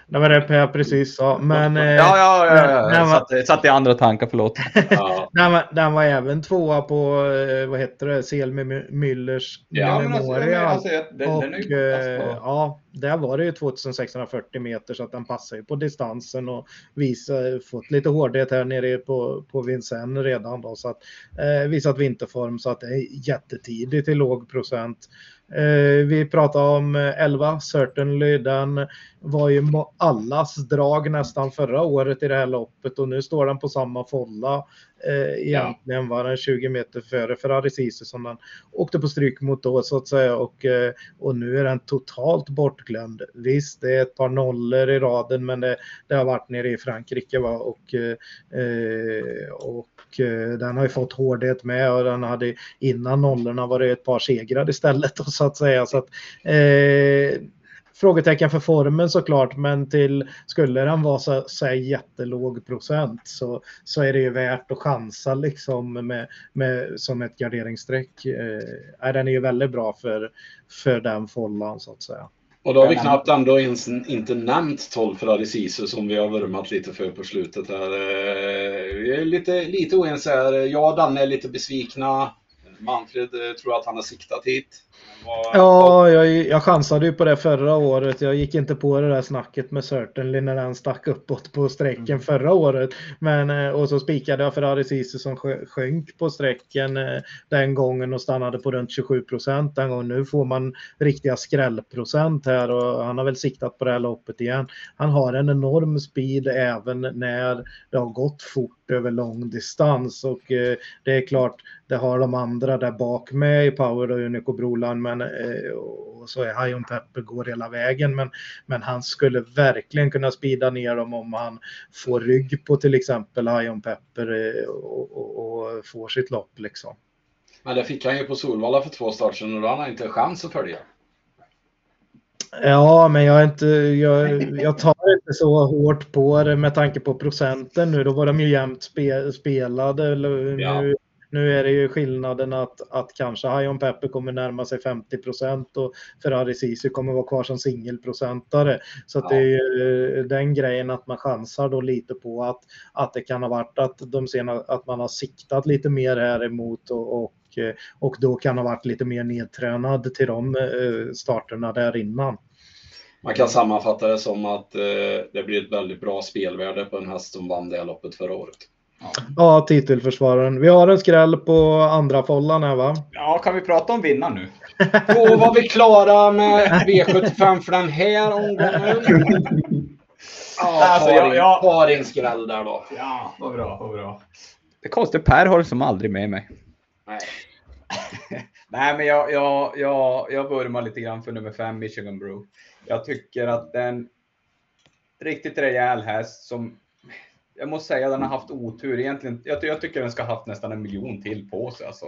Det var det P precis sa, men ja, ja, ja, ja. Den var, satt, satt i andra tankar, förlåt. Ja. den, var, den var även tvåa på, vad heter det, Selmi Müllers ja, memoria. Alltså, och ja, där var det ju tjugosex fyrtio meter, så att den passar ju på distansen och visar, fått lite hårdhet här nere på, på Vincennes redan då, så att eh, visat vinterform, så att det är jättetidigt i låg procent. Eh, vi pratade om elva, Certainly, den var ju allas drag nästan förra året i det här loppet, och nu står den på samma folla eh, egentligen var han tjugo meter före Ferrari Sisu som han åkte på stryk mot då så att säga, och, eh, och nu är den totalt bortglömd. Visst, det är ett par nollor i raden, men det, det har varit nere i Frankrike va? och, eh, och eh, den har ju fått hårdhet med, och den hade innan nollorna varit ett par segrar istället då, så att säga, så att eh, frågetecken för formen såklart, men till skulle den vara så, så jättelåg procent så, så är det ju värt att chansa liksom med, med, som ett garderingsstreck. Eh, den är ju väldigt bra för, för den follan så att säga. Och då har vi knappt ändå ens, inte nämnt tolv Ferrari Sisu som vi har vurmat lite för på slutet här. Vi är lite, lite oense här. Jag och Danne är lite besvikna. Manfred tror att han har siktat hit. Var... Ja, jag, jag chansade ju på det förra året. Jag gick inte på det där snacket med Certainly när den stack uppåt på sträckan mm. förra året. Men, och så spikade jag Ferrari Sisu som sjönk på sträckan den gången och stannade på runt tjugosju procent den gången. Nu får man riktiga skrällprocent här, och han har väl siktat på det här loppet igen. Han har en enorm speed även när det har gått fort över lång distans, och eh, det är klart, det har de andra där bak med i Power och Unico Broland, men eh, och så är High on Pepper går hela vägen, men, men han skulle verkligen kunna spida ner dem om han får rygg på till exempel High on Pepper eh, och, och, och får sitt lopp liksom. Men det fick han ju på Solvalla för två starter, och han har inte chans att följa. Ja, men jag, är inte, jag, jag tar inte så hårt på det med tanke på procenten nu. Då var de ju jämnt spe, spelade. Ja. Nu, nu är det ju skillnaden att, att kanske Hayon Pepper kommer närma sig femtio procent och Ferrari Sisu kommer vara kvar som singelprocentare. Så att ja. Det är ju den grejen att man chansar då lite på att, att det kan ha varit att, de sena, att man har siktat lite mer här emot och, och och då kan ha varit lite mer nedtränad till de starterna där innan. Man kan sammanfatta det som att det blir ett väldigt bra spelvärde på en häst som vann det loppet förra året. Ja, ja, titelförsvararen. Vi har en skräll på andra follan här va? Ja, kan vi prata om vinna nu? Då var vi klara med V sjuttiofem för den här omgången. Ja, alltså, jag, jag har en skräll där då. Ja, vad bra, vad bra. Det konstigt, Per har som aldrig med mig. Nej. Nej, men jag, jag, jag, jag vurmar lite grann för nummer fem, Michigan Brew. Jag tycker att den riktigt rejäl häst som, jag måste säga, den har haft otur egentligen. Jag, jag tycker den ska ha haft nästan en miljon till på sig alltså.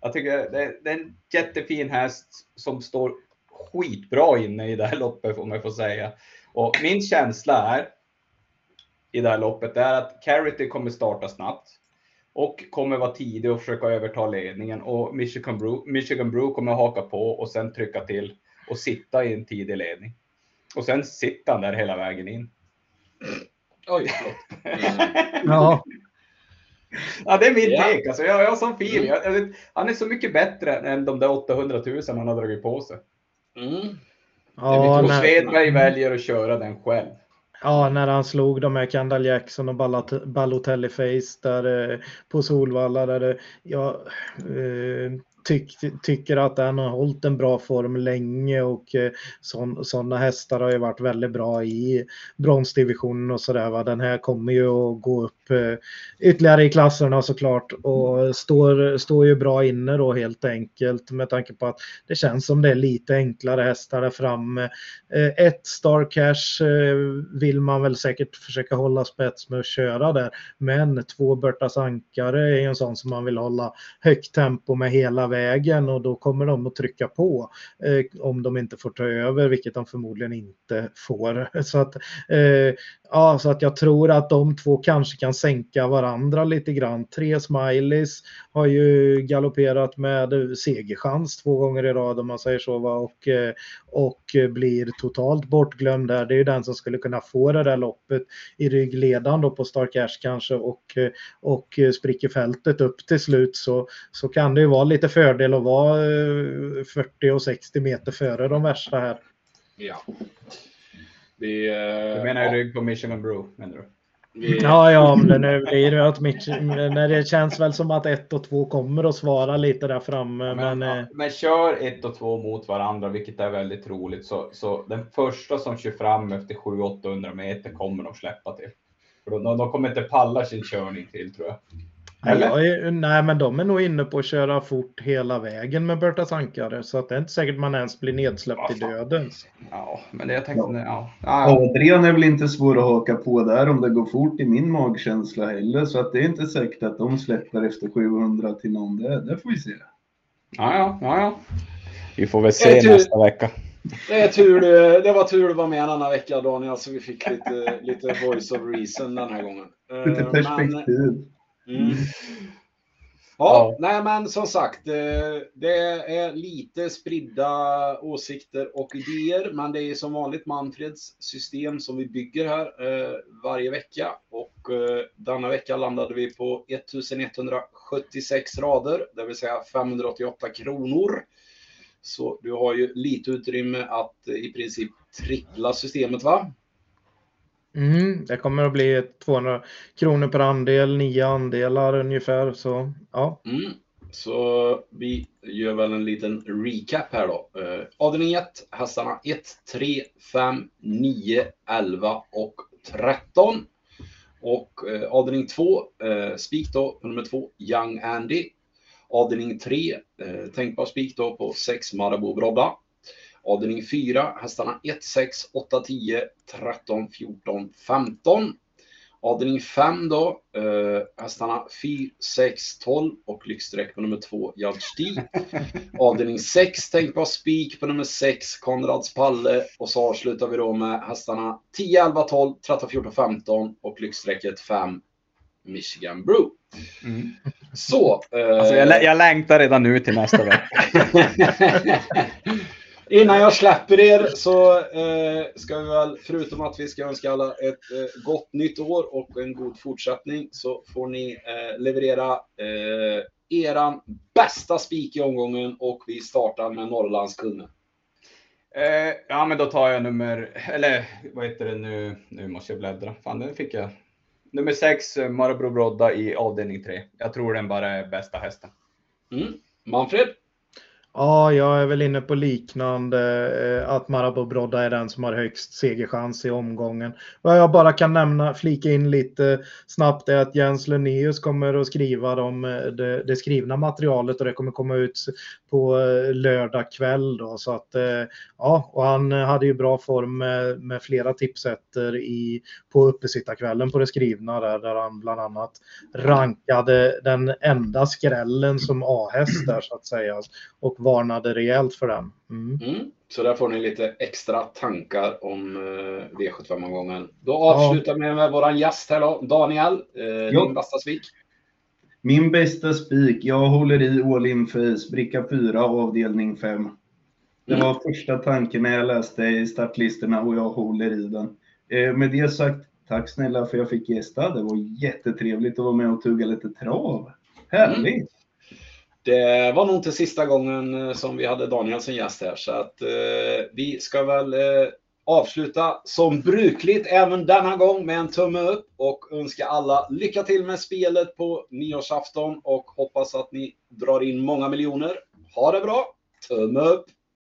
Jag tycker det, det är en jättefin häst som står skitbra inne i det här loppet, om jag får säga. Och min känsla är i det här loppet är att Carity kommer starta snabbt och kommer vara tidig och försöka överta ledningen. Och Michigan Brew, Michigan Brew kommer haka på och sen trycka till och sitta i en tidig ledning. Och sen sitta han där hela vägen in. Oj, förlåt. Ja. Ja, det är min yeah. take. Alltså, jag, jag har sån fil. Jag, jag, han är så mycket bättre än de där åttahundratusen han har dragit på sig. Mm. Ja, Mikro Svedberg väljer att köra den själv. Ja, när han slog de här Kendall Jackson och Balotelli Face där eh, på Solvalla där det, jag eh, tyck, tycker att han har hållit en bra form länge, och eh, sådana hästar har ju varit väldigt bra i bronsdivisionen och sådär va. Den här kommer ju att gå upp eh, ytterligare i klasserna såklart, och står, står ju bra inne då helt enkelt, med tanke på att det känns som det är lite enklare hästar där framme. Eh, ett Star Cash eh, vill man väl säkert försöka hålla spets med att köra där, men två Bertas Ankare är en sån som man vill hålla högt tempo med hela vägen, och då kommer de att trycka på eh, om de inte får ta över, vilket de förmodligen inte får. Så att, eh, ja, så att jag tror att de två kanske kan sänka varandra lite grann. Tre Smileys har ju galopperat med segerchans två gånger i rad om man säger så va? Och, och blir totalt bortglömd där. Det är ju den som skulle kunna få det där loppet i ryggledan då på Star Cash kanske, och, och spricker fältet upp till slut, så, så kan det ju vara lite fördel att vara fyrtio och sextio meter före de värsta här. Ja. Vi, uh, jag menar ja. Rygg på Michigan Brew, menar du? Vi... Ja, ja, men nu blir det att när det känns väl som att ett och två kommer att svara lite där framme. Men, men, ja, men kör ett och två mot varandra, vilket är väldigt roligt. Så, så den första som kör fram efter sju åttahundra meter kommer de släppa till. För de, de kommer inte palla sin körning till, tror jag. Eller? Jag är, nej, men de är nog inne på att köra fort hela vägen med Bertas ankare. Så att det är inte säkert man ens blir nedsläppt ja, i döden. Ja, men det jag tänkte... Ja. Ja. Ja. Adrian är väl inte svår att haka på där om det går fort i min magkänsla heller. Så att det är inte säkert att de släpper efter sjuhundra till någon. Det, det får vi se. Ja, ja, ja, ja. Vi får väl se tur... nästa vecka. Det, är tur, det var tur du var med en annan vecka, Daniel. Så vi fick lite, lite voice of reason den här gången. Lite perspektiv. Men... Mm. Ja, ja, nej men som sagt, det är lite spridda åsikter och idéer, men det är som vanligt Manfreds system som vi bygger här varje vecka, och denna vecka landade vi på ettusenetthundrasjuttiosex rader, det vill säga femhundraåttioåtta kronor. Så du har ju lite utrymme att i princip trippla systemet, va? Mm, det kommer att bli tvåhundra kronor per andel, nio andelar ungefär, så ja. Mm, så vi gör väl en liten recap här då. Eh, avdelning ett, hästarna ett, tre, fem, nio, elva och tretton. Och eh, avdelning två, eh, spik då nummer två, Young Andy. Avdelning tre, eh, tänkbar spik då på sex, Marabou Brodda. Avdelning fyra, hästarna ett, sex, åtta, tio, tretton, fjorton, femton. Avdelning fem då, eh, hästarna fyra, sex, tolv och lyxsträck på nummer två, Judge D. Avdelning sex, tänk på spik på nummer sex, Konrads Palle. Och så avslutar vi då med hästarna tio, elva, tolv, tretton, fjorton, femton och lyxsträcket fem, Michigan Brew. Mm. Så. Eh... Alltså jag, jag längtar redan nu till nästa vecka. Innan jag släpper er så eh, ska vi väl, förutom att vi ska önska alla ett eh, gott nytt år och en god fortsättning, så får ni eh, leverera eh, eran bästa spik i omgången, och vi startar med Norrlandstoken. Eh, ja men då tar jag nummer, eller vad heter det nu, nu måste jag bläddra, fan det fick jag. Nummer sex, Marabou Brodda i avdelning tre. Jag tror den bara är bästa hästen. Mm. Manfred? Ja, jag är väl inne på liknande, att Marabou Brodda är den som har högst segerchans i omgången. Vad jag bara kan nämna, flika in lite snabbt, är att Jens Lönneus kommer att skriva de, det, det skrivna materialet, och det kommer komma ut på lördag kväll då, så att ja, och han hade ju bra form med, med flera tipsetter i på uppesittarkvällen på det skrivna där, där han bland annat rankade den enda skrällen som A-häst där så att säga, och varnade rejält för den. Mm. Mm. Så där får ni lite extra tankar om eh, V sjuttiofem-omgången. Då avslutar vi ja. med, med våran gäst här då. Daniel, eh, din bästa spik? Min bästa spik, jag håller i All-In-Face, bricka fyra, avdelning fem. Det mm. var första tanken när jag läste i startlisterna, och jag håller i den. Eh, med det sagt, tack snälla för jag fick gästa. Det var jättetrevligt att vara med och tugga lite trav. Härligt! Mm. Det var nog inte sista gången som vi hade Daniel som gäst här, så att eh, vi ska väl eh, avsluta som brukligt även denna gång med en tumme upp, och önska alla lycka till med spelet på nyårsafton, och hoppas att ni drar in många miljoner. Ha det bra, tumme upp!